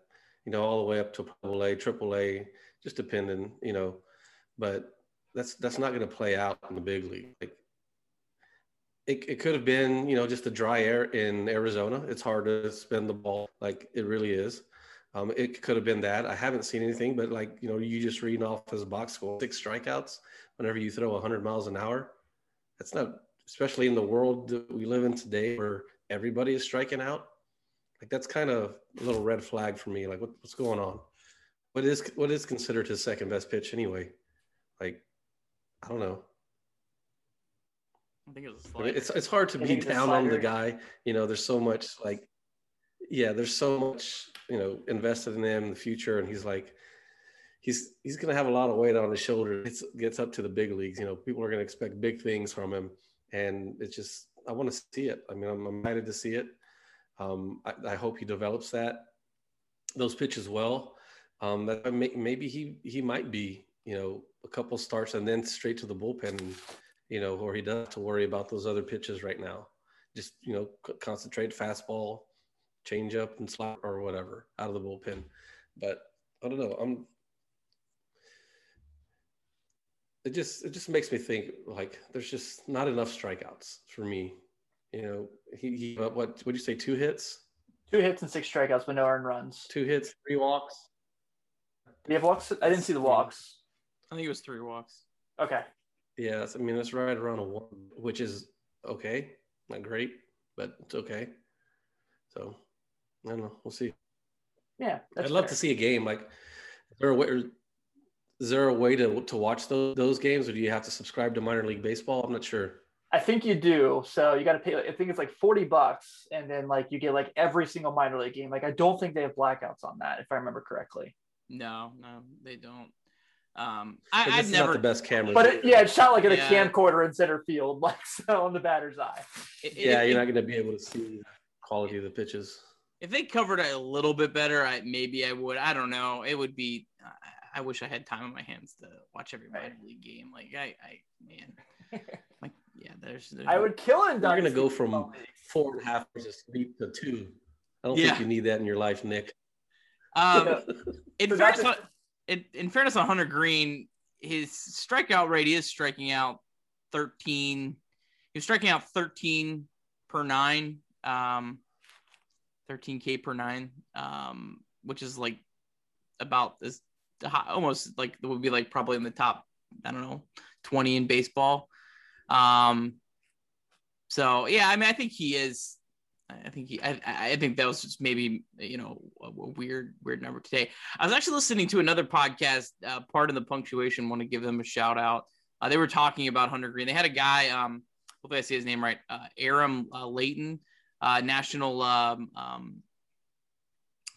you know, all the way up to Double A, Triple A, just depending, you know. But that's that's not going to play out in the big league. Like, It, it could have been, you know, just the dry air in Arizona. It's hard to spin the ball. Like, it really is. Um, it could have been that. I haven't seen anything, but, like, you know, you just reading off his box score, six strikeouts whenever you throw one hundred miles an hour. That's not, especially in the world that we live in today where everybody is striking out. Like, that's kind of a little red flag for me. Like, what, what's going on? What is, what is considered his second best pitch anyway? Like, I don't know. I think it was a slider. It's it's hard to be down on the guy. You know, there's so much like, yeah, there's so much, you know, invested in him in the future. And he's like, he's, he's going to have a lot of weight on his shoulder. It gets up to the big leagues. You know, people are going to expect big things from him. And it's just, I want to see it. I mean, I'm, I'm excited to see it. Um, I, I hope he develops that, those pitches well. Um, that may, maybe he, he might be, you know, a couple starts and then straight to the bullpen and, you know, or he doesn't have to worry about those other pitches right now. Just, you know, concentrate fastball, change up and slap or whatever out of the bullpen. But I don't know. I'm. It just it just makes me think, like, there's just not enough strikeouts for me. You know, he, he what what would you say, two hits? Two hits and six strikeouts, but no earned runs. Two hits, three walks. Do you have walks? I didn't see the walks. I think it was three walks. Okay. Yeah, I mean, that's right around a one, which is okay. Not great, but it's okay. So, I don't know. We'll see. Yeah. I'd love fair. to see a game. Like, is there a way, is there a way to, to watch those, those games, or do you have to subscribe to minor league baseball? I'm not sure. I think you do. So, you got to pay, I think it's like forty bucks, and then, like, you get, like, every single minor league game. Like, I don't think they have blackouts on that, if I remember correctly. No, no, they don't. Um, I, I've never not the best camera, but it, yeah, it's shot like in yeah. a camcorder in center field, like so on the batter's eye. It, it, yeah, it, you're it, not going to be able to see the quality it, of the pitches. If they covered it a little bit better, I maybe I would. I don't know. It would be. I, I wish I had time on my hands to watch every minor league game. Like I, I man, like yeah, there's. there's I no, would kill it. You're going to go from four and a half hours of sleep to two. I don't yeah. think you need that in your life, Nick. Um, in fact. It, in fairness on Hunter Green, his strikeout rate is striking out thirteen. He was striking out thirteen per nine, um, thirteen K per nine, um, which is like about as almost like it would be like probably in the top, I don't know, twenty in baseball. Um, so yeah, I mean, I think he is. I think he, I, I think that was just maybe, you know, a, a weird, weird number today. I was actually listening to another podcast, uh, Part of the Punctuation. Want to give them a shout out. Uh, they were talking about Hunter Green. They had a guy, um, hopefully I say his name right, uh, Aram uh, Layton, uh, national um, um,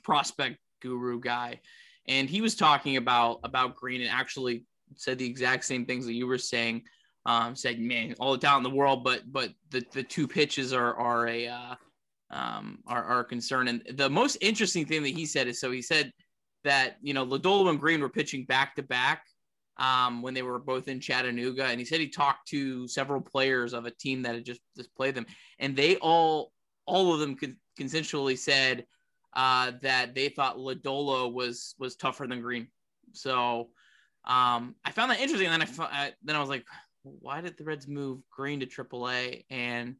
prospect guru guy, and he was talking about about Green and actually said the exact same things that you were saying. Um, said, man, all the talent in the world, but but the the two pitches are are a uh, um, are, are concerned. And the most interesting thing that he said is, so he said that, you know, Lodolo and Green were pitching back to back um, when they were both in Chattanooga. And he said he talked to several players of a team that had just, just played them. And they all, all of them con- consensually said uh, that they thought Lodolo was, was tougher than Green. So um, I found that interesting. And then I, I, then I was like, why did the Reds move Green to triple A and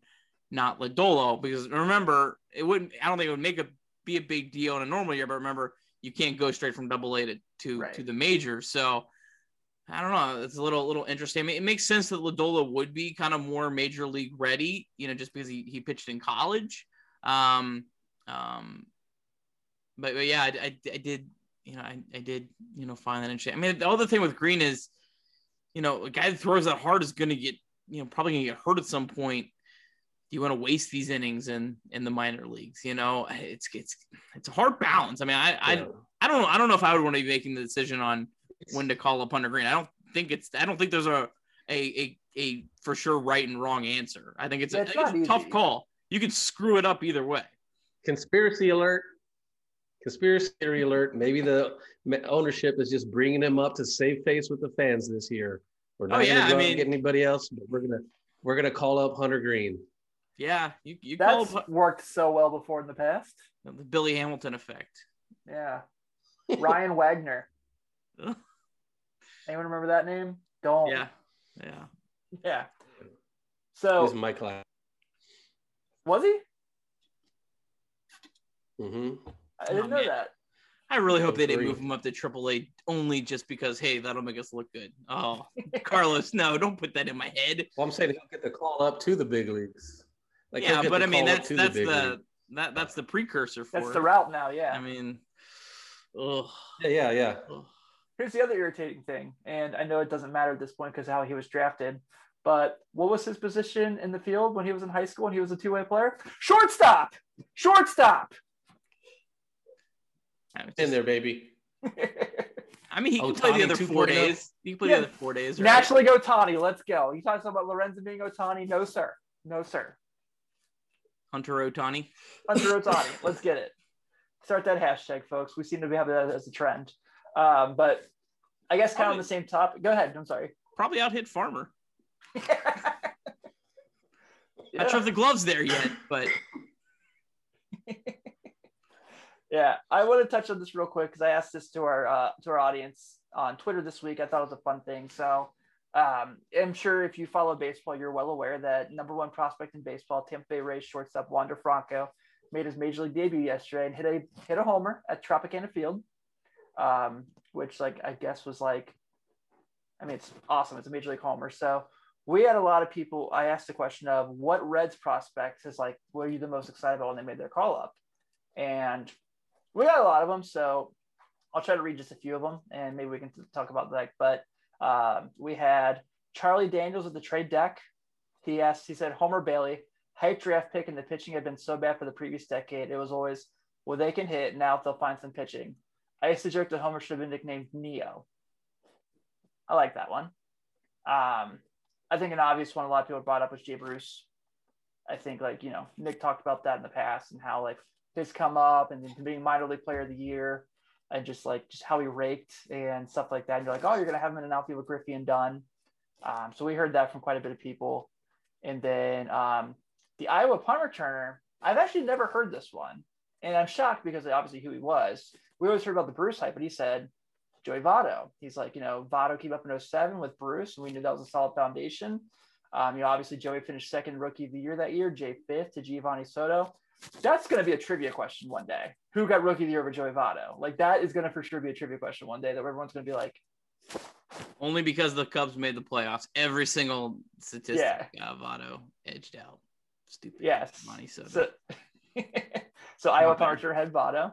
not Lodolo? Because remember, it wouldn't, I don't think it would make a, be a big deal in a normal year, but remember, you can't go straight from double A to, to, right. to the major. So I don't know. It's a little, little interesting. I mean, it makes sense that Lodolo would be kind of more major league ready, you know, just because he, he pitched in college. Um, Um, but, but yeah, I, I, I did, you know, I, I did, you know, find that interesting. I mean, the other thing with Green is, you know, a guy that throws that hard is going to get, you know, probably going to get hurt at some point. Do you want to waste these innings in, in the minor leagues? You know, it's, it's, it's a hard balance. I mean, I, I, I don't know. I don't know if I would want to be making the decision on when to call up Hunter Green. I don't think it's, I don't think there's a, a, a, a for sure right and wrong answer. I think it's, a, it's a tough call. You can screw it up either way. Conspiracy alert. Conspiracy theory alert. Maybe the ownership is just bringing him up to save face with the fans this year. We're not oh, yeah, going to mean, get anybody else, but we're going to we're going to call up Hunter Green. Yeah, you you that's called, worked so well before in the past. The Billy Hamilton effect. Yeah. Ryan Wagner. Anyone remember that name? Don't. Yeah. Yeah. Yeah. So this is my class. Was he? Mm-hmm. I didn't oh, know man. that. I really hope they didn't move him up to triple A only just because, hey, that'll make us look good. Oh, Carlos, no, don't put that in my head. Well, I'm saying he'll get the call up to the big leagues. Like, yeah, but I mean, that's that's the, the that that's the precursor for that's it. the route now. Yeah. I mean, oh yeah, yeah, yeah. Ugh. Here's the other irritating thing, and I know it doesn't matter at this point because how he was drafted. But what was his position in the field when he was in high school and he was a two-way player? Shortstop. Shortstop. Just, in there, baby. I mean, he oh, can play Otani the other four days. He can play yeah. the other four days. Right? Naturally, Otani. Let's go. You talking about Lorenzen being Otani? No, sir. No, sir. Hunter Otani. Hunter Otani. Let's get it. Start that hashtag, folks. We seem to have that as a trend. Um, but I guess kind of on the same topic. Go ahead. I'm sorry. Probably out-hit Farmer. yeah. Not sure if the glove's there yet, but... Yeah, I want to touch on this real quick because I asked this to our uh, to our audience on Twitter this week. I thought it was a fun thing. So um, I'm sure if you follow baseball, you're well aware that number one prospect in baseball, Tampa Bay Rays shortstop Wander Franco, made his major league debut yesterday and hit a hit a homer at Tropicana Field, um, which like I guess was like, I mean, it's awesome. It's a major league homer. So we had a lot of people. I asked the question of what Reds prospects is like, what are you the most excited about when they made their call up, and we got a lot of them, so I'll try to read just a few of them, and maybe we can talk about that. But um, we had Charlie Daniels at the trade deck. He asked, he said, Homer Bailey, hype draft pick, and the pitching had been so bad for the previous decade. It was always, well, they can hit. Now they'll find some pitching. I used to joke that Homer should have been nicknamed Neo. I like that one. Um, I think an obvious one a lot of people brought up was Jay Bruce. I think, like, you know, Nick talked about that in the past and how, like, his come up and then being minor league player of the year and just like just how he raked and stuff like that. And you're like, oh, you're going to have him in an outfield with Griffey and Dunn. Um, so we heard that from quite a bit of people. And then um, the Iowa punt returner, I've actually never heard this one. And I'm shocked because obviously who he was. We always heard about the Bruce hype, but he said, Joey Votto. He's like, you know, Votto came up in oh seven with Bruce and we knew that was a solid foundation. Um, you know, obviously Joey finished second rookie of the year that year, Jay fifth to Giovanni Soto. That's going to be a trivia question one day. Who got rookie of the year over Joey Votto? Like, that is going to for sure be a trivia question one day that everyone's going to be like. Only because the Cubs made the playoffs. Every single statistic yeah. uh, Votto edged out. Stupid. Yes. Monty Soto. So, so Iowa Parcher had Votto.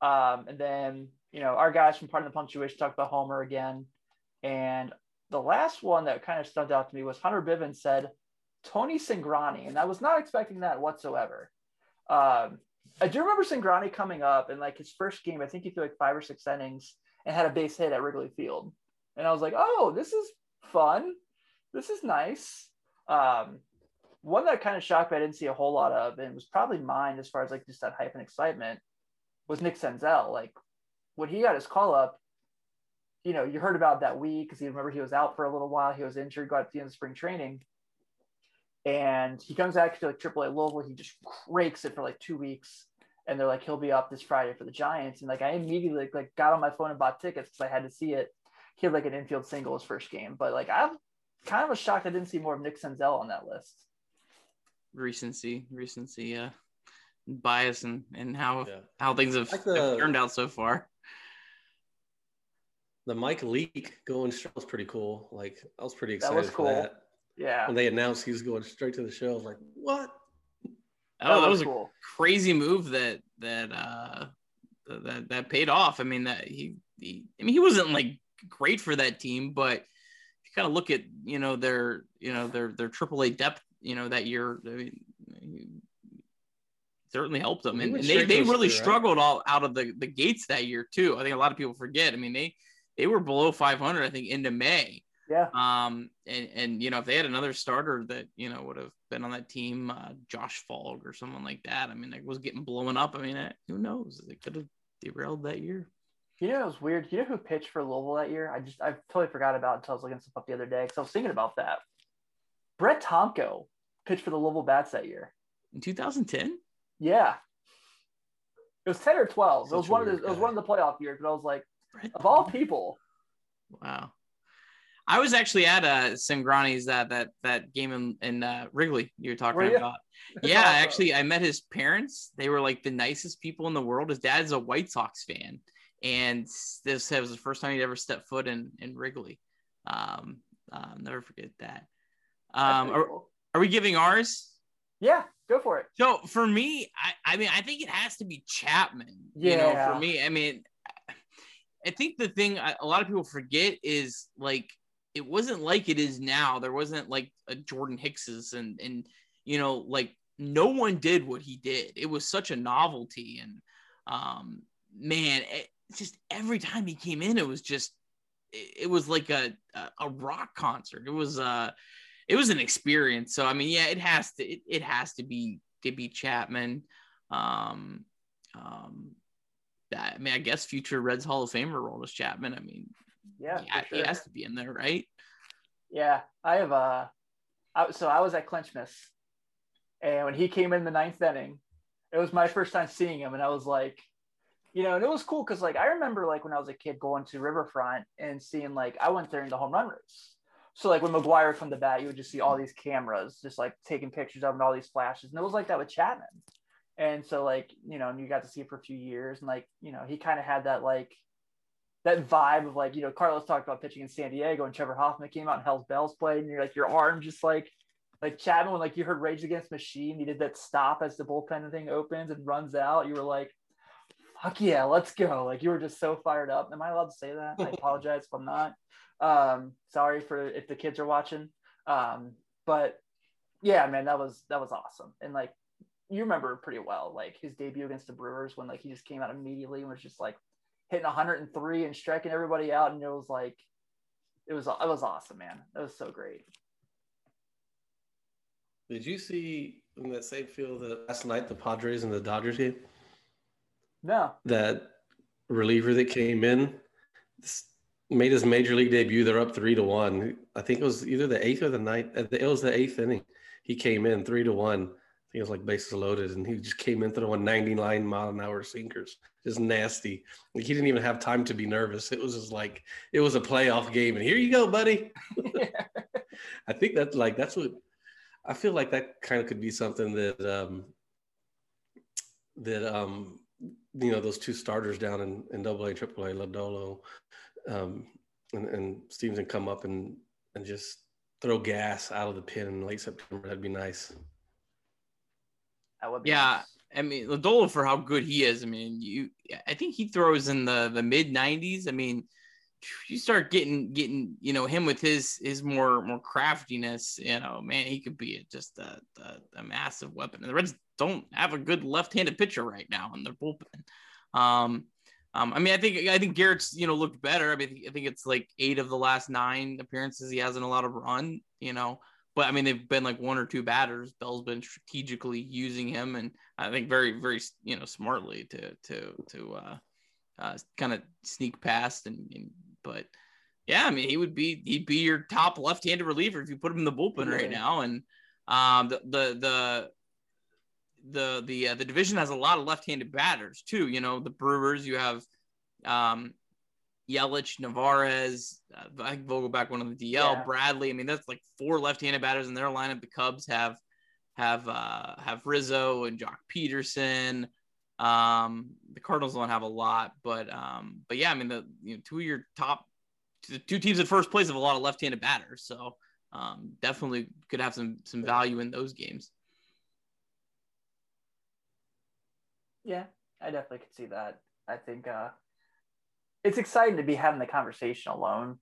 Um, and then, you know, our guys from Part of the Punctuation talked about Homer again. And the last one that kind of stuck out to me was Hunter Bivens said, Tony Cingrani. And I was not expecting that whatsoever. Um, I do remember Cingrani coming up and like his first game, I think he threw like five or six innings and had a base hit at Wrigley Field. And I was like, oh, this is fun. This is nice. Um, one that kind of shocked me I didn't see a whole lot of, and was probably mine as far as like just that hype and excitement, was Nick Senzel. Like when he got his call up, you know, you heard about that week because you remember he was out for a little while. He was injured, got at the end of spring training. And he comes back to like triple A Louisville. He just rakes it for like two weeks. And they're like, he'll be up this Friday for the Giants. And like, I immediately like, like got on my phone and bought tickets because I had to see it. He had like an infield single his first game. But like, I kind of was shocked I didn't see more of Nick Senzel on that list. Recency, recency, uh, bias and, and how, yeah. how things have, like the, have turned out so far. The Mike Leake going straight was pretty cool. Like, I was pretty excited that was cool. for that. Yeah. When they announced he was going straight to the show, I was like, what? That oh, that was cool. a crazy move that that uh, that that paid off. I mean, that he, he I mean he wasn't like great for that team, but you kind of look at you know their you know their their triple A depth you know that year. I mean, he certainly helped them, and, and they they really struggled all out of the, the gates that year too. I think a lot of people forget. I mean, they they were below five hundred, I think, into May. Yeah. Um. And, and you know, if they had another starter that you know would have been on that team, uh, Josh Falk or someone like that. I mean, it was getting blown up. I mean, it, who knows? They could have derailed that year. You know, it was weird. You know who pitched for Louisville that year? I just I totally forgot about it until I was looking stuff up the other day because I was thinking about that. Brett Tomko pitched for the Louisville Bats that year in two thousand ten. Yeah. It was ten or twelve. It was one of the, it was one of the playoff years, but I was like, Brett of all people. Wow. I was actually at uh, Sangrani's uh, that that game in, in uh, Wrigley you were talking were you? about. Yeah, awesome. Actually, I met his parents. They were like the nicest people in the world. His dad's a White Sox fan, and this was the first time he'd ever stepped foot in, in Wrigley. Um, I'll never forget that. Um, are, cool. are we giving ours? Yeah, go for it. So for me, I, I mean, I think it has to be Chapman. Yeah. You know, for me, I mean, I think the thing I, a lot of people forget is like, it wasn't like it is now. There wasn't like a Jordan Hicks's and, and, you know, like no one did what he did. It was such a novelty. And um, man, it, just every time he came in, it was just, it, it was like a, a rock concert. It was uh it was an experience. So, I mean, yeah, it has to, it, it has to be, to be Chapman. Um, um, I mean, I guess future Reds Hall of Famer Aroldis Chapman. I mean, Yeah, yeah sure. He has to be in there, right? Yeah, I have uh, I, so I was at Clinchmas, and when he came in the ninth inning, it was my first time seeing him, and I was like, you know, and it was cool because like I remember like when I was a kid going to Riverfront and seeing like I went there in the home run race, so like when McGuire from the bat, you would just see all these cameras just like taking pictures of him and all these flashes, and it was like that with Chapman, and so like you know, and you got to see it for a few years, and like you know, he kind of had that like. That vibe of like, you know, Carlos talked about pitching in San Diego and Trevor Hoffman came out and Hell's Bells played and you're like, your arm just like, like Chapman, when like you heard Rage Against the Machine, he did that stop as the bullpen thing opens and runs out. You were like, fuck yeah, let's go. Like you were just so fired up. Am I allowed to say that? I apologize if I'm not. Um, sorry for if the kids are watching. Um, but yeah, man, that was, that was awesome. And like, you remember pretty well, like his debut against the Brewers when like he just came out immediately and was just like, hitting one hundred three and striking everybody out, and it was like, it was it was awesome, man. It was so great. Did you see in that same field that last night the Padres and the Dodgers game? No. That reliever that came in made his major league debut. They're up three to one. I think it was either the eighth or the ninth. It was the eighth inning. He came in three to one. He was like bases loaded, and he just came in throwing ninety-nine mile an hour sinkers, just nasty. Like he didn't even have time to be nervous. It was just like it was a playoff game, and here you go, buddy. Yeah. I think that's like that's what I feel like that kind of could be something that um, that um, you know those two starters down in in Double A, Triple A, Lodolo, um, and, and Stevenson come up and and just throw gas out of the pen in late September. That'd be nice. Yeah, nice. I mean, Lodolo for how good he is. I mean, you, I think he throws in the, the mid nineties. I mean, you start getting getting you know him with his his more more craftiness. You know, man, he could be just a, a, a massive weapon. And the Reds don't have a good left-handed pitcher right now in their bullpen. Um, um, I mean, I think I think Garrett's you know looked better. I mean, I think it's like eight of the last nine appearances he hasn't allowed a run. You know. But, I mean, they've been like one or two batters. Bell's been strategically using him, and I think very, very, you know, smartly to to to uh, uh, kind of sneak past. And, and but, yeah, I mean, he would be he'd be your top left-handed reliever if you put him in the bullpen right now. And um, the the the the the, uh, the division has a lot of left-handed batters too. You know, the Brewers, you have um, Yelich, Nevarez, uh, I think Vogelback went on the D L, yeah. Bradley. I mean, that's like four left-handed batters in their lineup. The Cubs have have uh, have Rizzo and Jock Peterson. Um, the Cardinals don't have a lot, but um, but yeah, I mean, the you know, two of your top the two teams in first place have a lot of left-handed batters, so um, definitely could have some some value in those games. Yeah, I definitely could see that. I think uh, it's exciting to be having the conversation alone,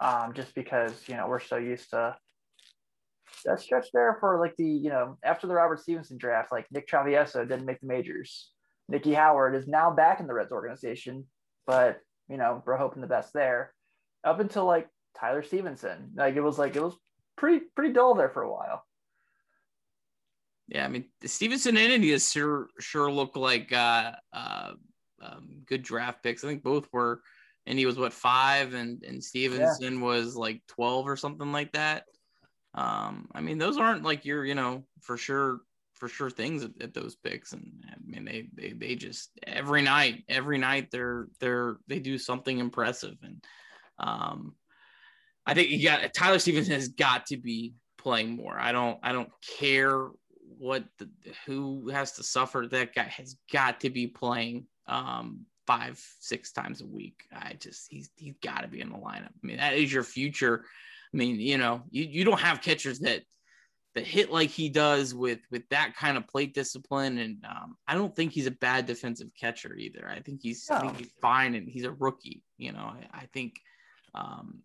um, just because, you know, we're so used to that stretch there for like the, you know, after the Robert Stevenson draft, like Nick Travieso didn't make the majors. Nikki Howard is now back in the Reds organization, but, you know, we're hoping the best there. Up until like Tyler Stevenson, like it was like, it was pretty, pretty dull there for a while. Yeah, I mean, Stevenson and India sure sure look like uh, uh, um, good draft picks. I think both were. India was, what, five? And, and Stevenson yeah. was, like, twelve or something like that. Um, I mean, those aren't, like, your, you know, for sure for sure things at, at those picks. And, I mean, they, they they just – every night, every night they're they're they do something impressive. And um, I think you got – Tyler Stevenson has got to be playing more. I don't I don't care – what the, who has to suffer. That guy has got to be playing um five six times a week. I just he's he's got to be in the lineup. I mean, that is your future. I mean, you know, you, you don't have catchers that that hit like he does with with that kind of plate discipline. And um I don't think he's a bad defensive catcher either. I think he's, no. I think he's fine, and he's a rookie. You know, I, I think um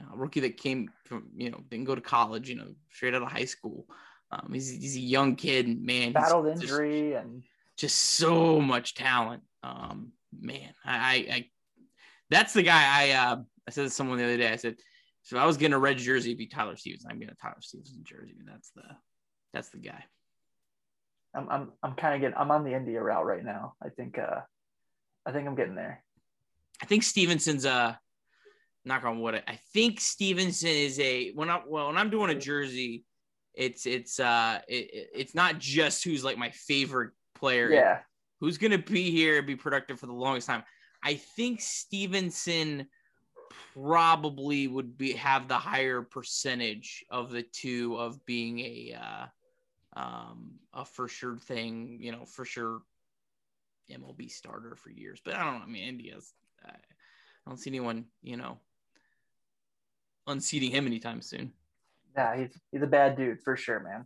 a rookie that came from, you know, didn't go to college, you know, straight out of high school. Um, he's, he's a young kid, and man, battled he's injury just, and just so much talent. Um, man, I, I, I that's the guy I, uh, I said to someone the other day, I said, if I was getting a red jersey, it'd be Tyler Stevenson. I'm getting a Tyler Stevenson jersey. That's the, that's the guy. I'm, I'm, I'm kind of getting, I'm on the India route right now. I think, uh, I think I'm getting there. I think Stevenson's, uh, knock on wood. I think Stevenson is a, when I, well, when I'm doing a jersey, It's it's uh it, it's not just who's like my favorite player. Yeah, who's gonna be here and be productive for the longest time. I think Stevenson probably would be have the higher percentage of the two of being a uh, um a for sure thing, you know, for sure M L B starter for years. But I don't know. I mean, India's I don't see anyone, you know, unseating him anytime soon. Yeah, he's he's a bad dude for sure, man.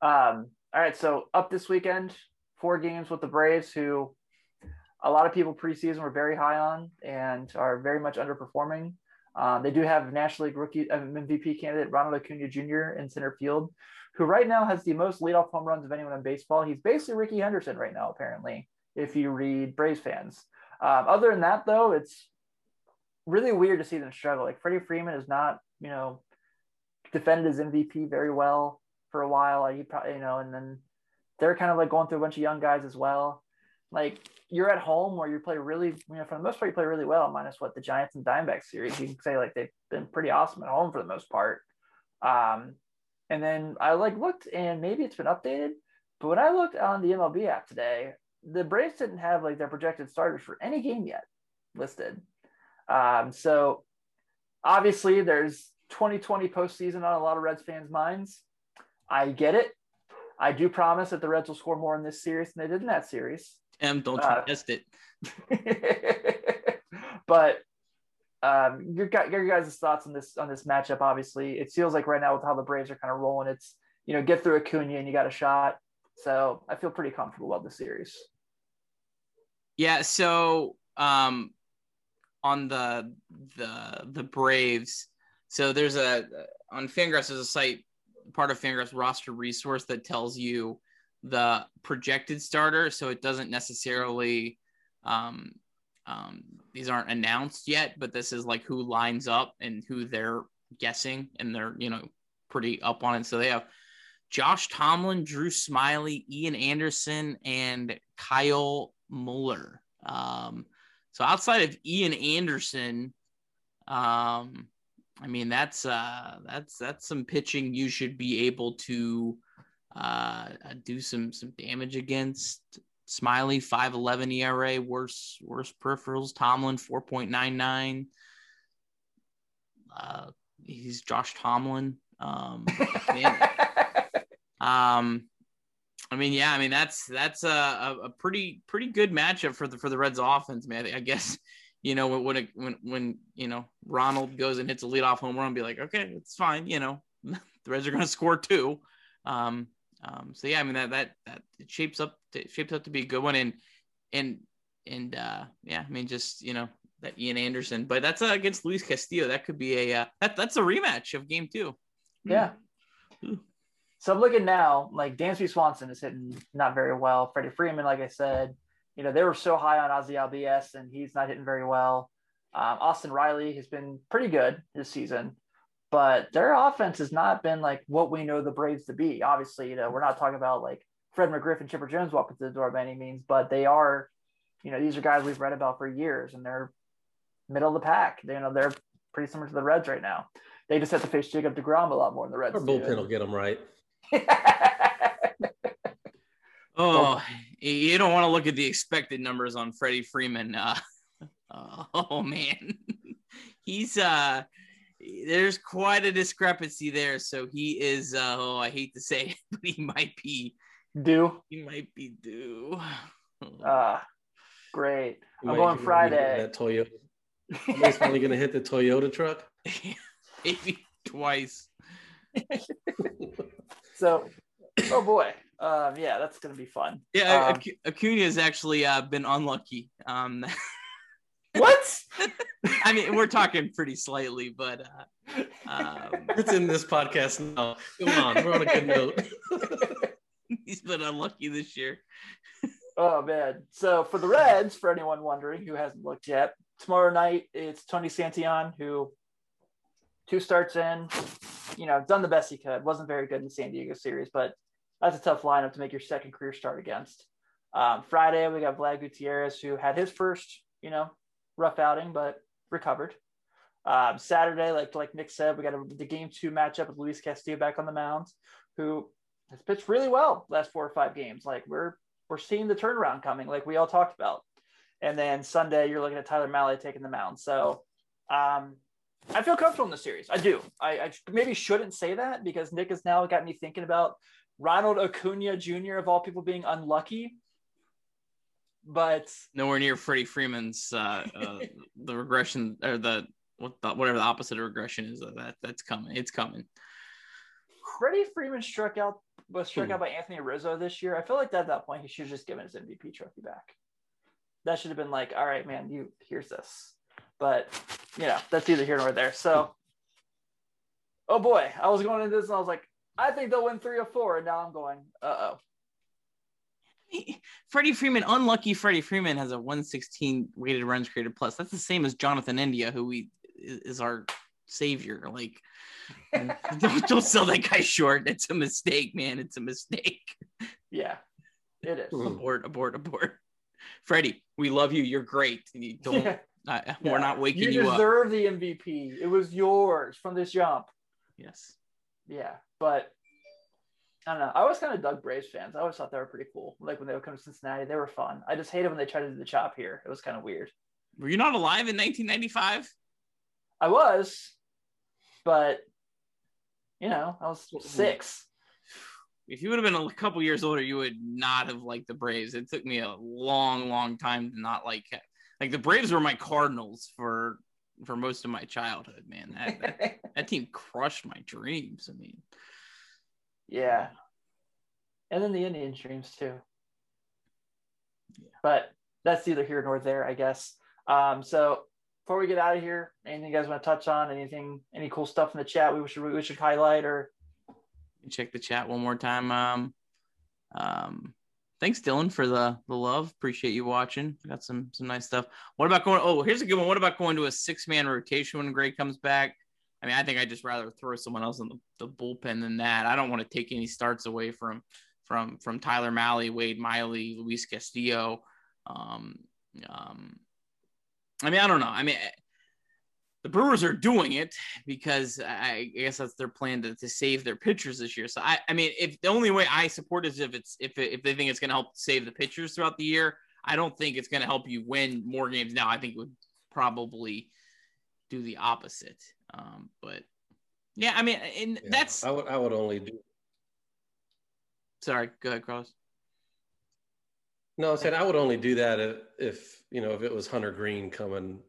Um, all right, so up this weekend, four games with the Braves, who a lot of people preseason were very high on and are very much underperforming. Uh, they do have National League rookie M V P candidate Ronald Acuna Junior in center field, who right now has the most leadoff home runs of anyone in baseball. He's basically Ricky Henderson right now, apparently, if you read Braves fans. Um, other than that, though, it's really weird to see them struggle. Like Freddie Freeman is not, you know, defended his M V P very well for a while. He probably, you know, and then they're kind of like going through a bunch of young guys as well. Like you're at home where you play really, you know, for the most part, you play really well, minus what the Giants and Diamondbacks series. You can say like they've been pretty awesome at home for the most part. Um, and then I like looked, and maybe it's been updated, but when I looked on the M L B app today, the Braves didn't have like their projected starters for any game yet listed. Um, so obviously there's twenty twenty postseason on a lot of Reds fans' minds. I get it. I do promise that the Reds will score more in this series than they did in that series. Tim, don't uh, test it. But um, your, your guys' thoughts on this on this matchup, obviously. It feels like right now with how the Braves are kind of rolling, it's, you know, get through Acuna and you got a shot. So I feel pretty comfortable about the series. Yeah, so um, on the the the Braves – so there's a, on Fangraphs, there's a site, part of Fangraphs roster resource that tells you the projected starter. So it doesn't necessarily, um, um, these aren't announced yet, but this is like who lines up and who they're guessing, and they're, you know, pretty up on it. So they have Josh Tomlin, Drew Smyly, Ian Anderson, and Kyle Muller. Um, so outside of Ian Anderson, um, I mean, that's uh, that's that's some pitching you should be able to uh, do some some damage against. Smyly, five eleven E R A, worse worse peripherals. Tomlin, four point nine nine. Uh, he's Josh Tomlin. Um, man, um, I mean, yeah, I mean that's that's a, a pretty pretty good matchup for the for the Reds offense, man. I guess. You know, when, when, when, when, you know, Ronald goes and hits a leadoff home run, be like, okay, it's fine. You know, the Reds are going to score two. Um, Um, so yeah, I mean that that that it shapes up to, shapes up to be a good one, and and and uh, yeah, I mean just you know that Ian Anderson, but that's uh, against Luis Castillo. That could be a uh, that that's a rematch of game two. Yeah. Ooh. So I'm looking now, like Dansby Swanson is hitting not very well. Freddie Freeman, like I said, you know, they were so high on Ozzy Albies, and he's not hitting very well. Um, Austin Riley has been pretty good this season, but their offense has not been like what we know the Braves to be. Obviously, you know, we're not talking about like Fred McGriff and Chipper Jones walking through the door by any means, but they are, you know, these are guys we've read about for years, and they're middle of the pack. They, you know, they're pretty similar to the Reds right now. They just have to face Jacob DeGrom a lot more than the Reds. Our bullpen will get them right. Oh, you don't want to look at the expected numbers on Freddie Freeman. Uh, oh man, he's uh, there's quite a discrepancy there. So he is. Uh, oh, I hate to say it, but he might be due. He might be due. Ah, uh, great. I'm going Friday. That Toyota. He's finally gonna hit the Toyota truck. Maybe twice. So, oh boy, um, yeah, that's gonna be fun. Yeah, um, Acuna's actually uh, been unlucky. Um, what? I mean, we're talking pretty slightly, but uh, um, it's in this podcast now. Come on, we're on a good note. He's been unlucky this year. Oh man! So for the Reds, for anyone wondering who hasn't looked yet, tomorrow night it's Tony Santion, who two starts in. You know, done the best he could. Wasn't very good in the San Diego series, but that's a tough lineup to make your second career start against. Um, Friday, we got Vlad Gutierrez, who had his first, you know, rough outing, but recovered. Um, Saturday, like like Nick said, we got a, the game two matchup with Luis Castillo back on the mound, who has pitched really well last four or five games. Like we're we're seeing the turnaround coming, like we all talked about. And then Sunday, you're looking at Tyler Malley taking the mound. So. Um, I feel comfortable in the series. I do. I, I maybe shouldn't say that because Nick has now got me thinking about Ronald Acuna Junior of all people being unlucky, but nowhere near Freddie Freeman's uh, uh, the regression or the, what the whatever the opposite of regression is of that. That's coming. It's coming. Freddie Freeman struck out was struck hmm. out by Anthony Rizzo this year. I feel like at that point he should have just given his M V P trophy back. That should have been like, all right, man, you here's this. But, you know, that's either here nor there. So, oh, boy, I was going into this and I was like, I think they'll win three or four. And now I'm going, uh-oh. Freddie Freeman, unlucky Freddie Freeman has a one sixteen weighted runs created plus. That's the same as Jonathan India, who we is our savior. Like, don't, don't sell that guy short. It's a mistake, man. It's a mistake. Yeah, it is. Abort, abort, abort. Freddie, we love you. You're great. You don't. Yeah. Uh, we're yeah. not waking you, you up. You deserve the M V P. It was yours from this jump. Yes. Yeah, but I don't know. I always kind of dug Braves fans. I always thought they were pretty cool. Like when they would come to Cincinnati, they were fun. I just hated when they tried to do the chop here. It was kind of weird. Were you not alive in nineteen ninety-five? I was, but you know, I was six. If you would have been a couple years older, you would not have liked the Braves. It took me a long, long time to not like it. Like the Braves were my Cardinals for for most of my childhood, man. That, that, that team crushed my dreams. I mean, yeah, and then the Indians' dreams too. Yeah. But that's either here nor there, I guess. Um, so before we get out of here, anything you guys want to touch on? Anything? Any cool stuff in the chat we should we should highlight or check the chat one more time? Um, um. Thanks, Dylan, for the, the love. Appreciate you watching. Got some some nice stuff. What about going? Oh, here's a good one. What about going to a six man rotation when Gray comes back? I mean, I think I'd just rather throw someone else in the, the bullpen than that. I don't want to take any starts away from from from Tyler Malley, Wade Miley, Luis Castillo. Um, um, I mean, I don't know. I mean, the Brewers are doing it because I guess that's their plan to, to save their pitchers this year. So I, I mean, if the only way I support is if it's, if, it, if they think it's going to help save the pitchers throughout the year, I don't think it's going to help you win more games. Now, I think it would probably do the opposite. Um, but yeah, I mean, and yeah, that's, I would, I would only do. Sorry. Go ahead, Carlos. No, I said I would only do that if, if you know, if it was Hunter Green coming,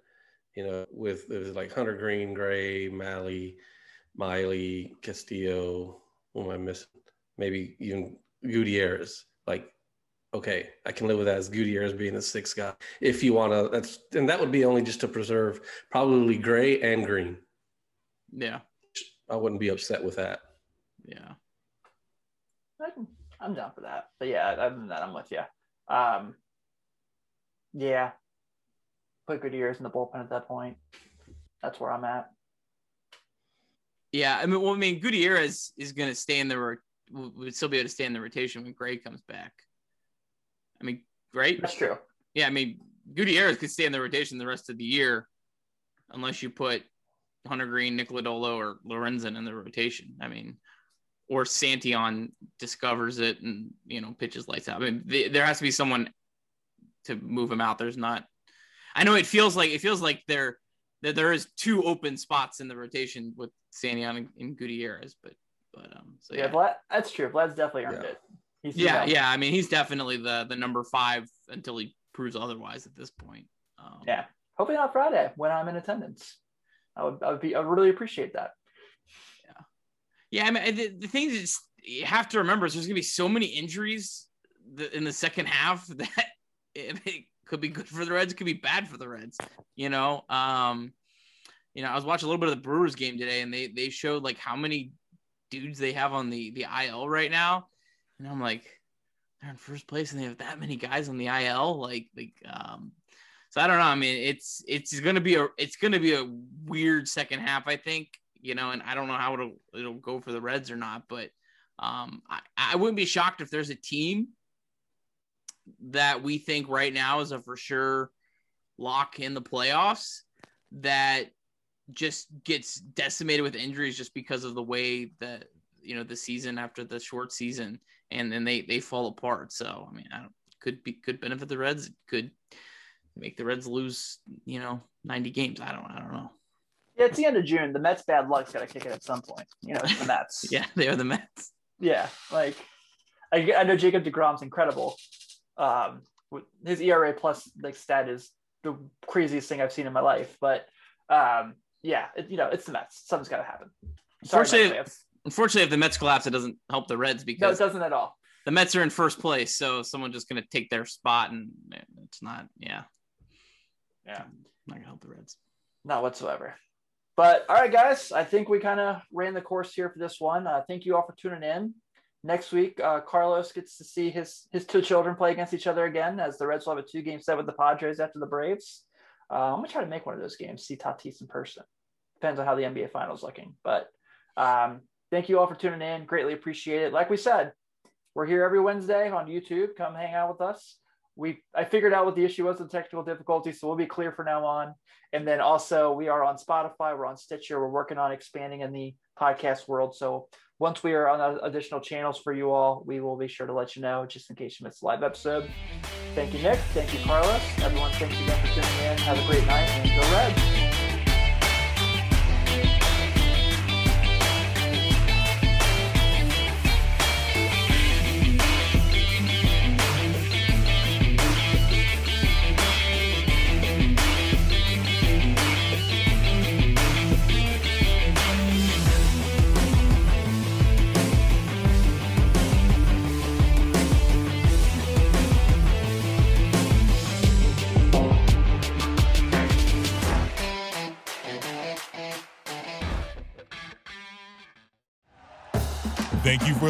you know, with it was like Hunter Green, Gray, Malley, Miley, Castillo. Who am I missing? maybe even Gutierrez. Like, okay, I can live with that as Gutierrez being the sixth guy. If you want to, that's, and that would be only just to preserve probably Gray and Green. Yeah. I wouldn't be upset with that. Yeah. I'm down for that. But yeah, other than that, I'm with you. Um, yeah. Put Gutierrez in the bullpen at that point. That's where I'm at. Yeah, I mean, well, I mean, Gutierrez is going to stay in the – would still be able to stay in the rotation when Gray comes back. I mean, right? That's true. Yeah, I mean, Gutierrez could stay in the rotation the rest of the year unless you put Hunter Green, Nick Lodolo, or Lorenzen in the rotation. I mean, or Santion discovers it and, you know, pitches lights out. I mean, th- there has to be someone to move him out. There's not – I know it feels like it feels like they're – that there is two open spots in the rotation with Santion and, and Gutierrez, but but um so yeah, yeah. Vlad, that's true. Vlad's definitely earned yeah. it. He's yeah, out. yeah. I mean, he's definitely the the number five until he proves otherwise at this point. Um, yeah, hopefully on Friday when I'm in attendance, I would I would be I would really appreciate that. Yeah, yeah. I mean, the, the thing that you have to remember is there's going to be so many injuries in the second half that it, it could be good for the Reds, could be bad for the Reds. You know, um, you know, I was watching a little bit of the Brewers game today, and they they showed like how many dudes they have on the the I L right now, and I'm like, they're in first place, and they have that many guys on the I L. Like, like, um, so I don't know. I mean, it's it's gonna be a it's gonna be a weird second half, I think. You know, and I don't know how it'll it'll go for the Reds or not, but um, I I wouldn't be shocked if there's a team that we think right now is a for sure lock in the playoffs that just gets decimated with injuries just because of the way that, you know, the season after the short season, and then they, they fall apart. So, I mean, I don't, could be, could benefit the Reds. It could make the Reds lose, you know, ninety games. I don't, I don't know. Yeah. It's the end of June. The Mets bad luck's got to kick it at some point, you know, it's the Mets. yeah. They are the Mets. Yeah. Like I, I know Jacob DeGrom's incredible. Um, his E R A plus like stat is the craziest thing I've seen in my life, but um, yeah, it, you know, it's the Mets. Something's got to happen. Sorry, unfortunately, Mets, unfortunately, if the Mets collapse, it doesn't help the Reds because no, it doesn't at all. The Mets are in first place, so someone's just going to take their spot, and it's not, yeah, yeah, not going to help the Reds, not whatsoever. But all right, guys, I think we kind of ran the course here for this one. Uh, thank you all for tuning in. Next week, uh, Carlos gets to see his his two children play against each other again, as the Reds will have a two-game set with the Padres after the Braves. Uh, I'm going to try to make one of those games, see Tatis in person. Depends on how the N B A Finals looking. But um, thank you all for tuning in. Greatly appreciate it. Like we said, we're here every Wednesday on YouTube. Come hang out with us. We I figured out what the issue was with technical difficulty, so we'll be clear from now on. And then also, we are on Spotify. We're on Stitcher. We're working on expanding in the podcast world, so once we are on additional channels for you all, we will be sure to let you know, just in case you missed a live episode. Thank you, Nick. Thank you, Carlos. Everyone, thank you again for tuning in. Have a great night, and go Reds. Thank you for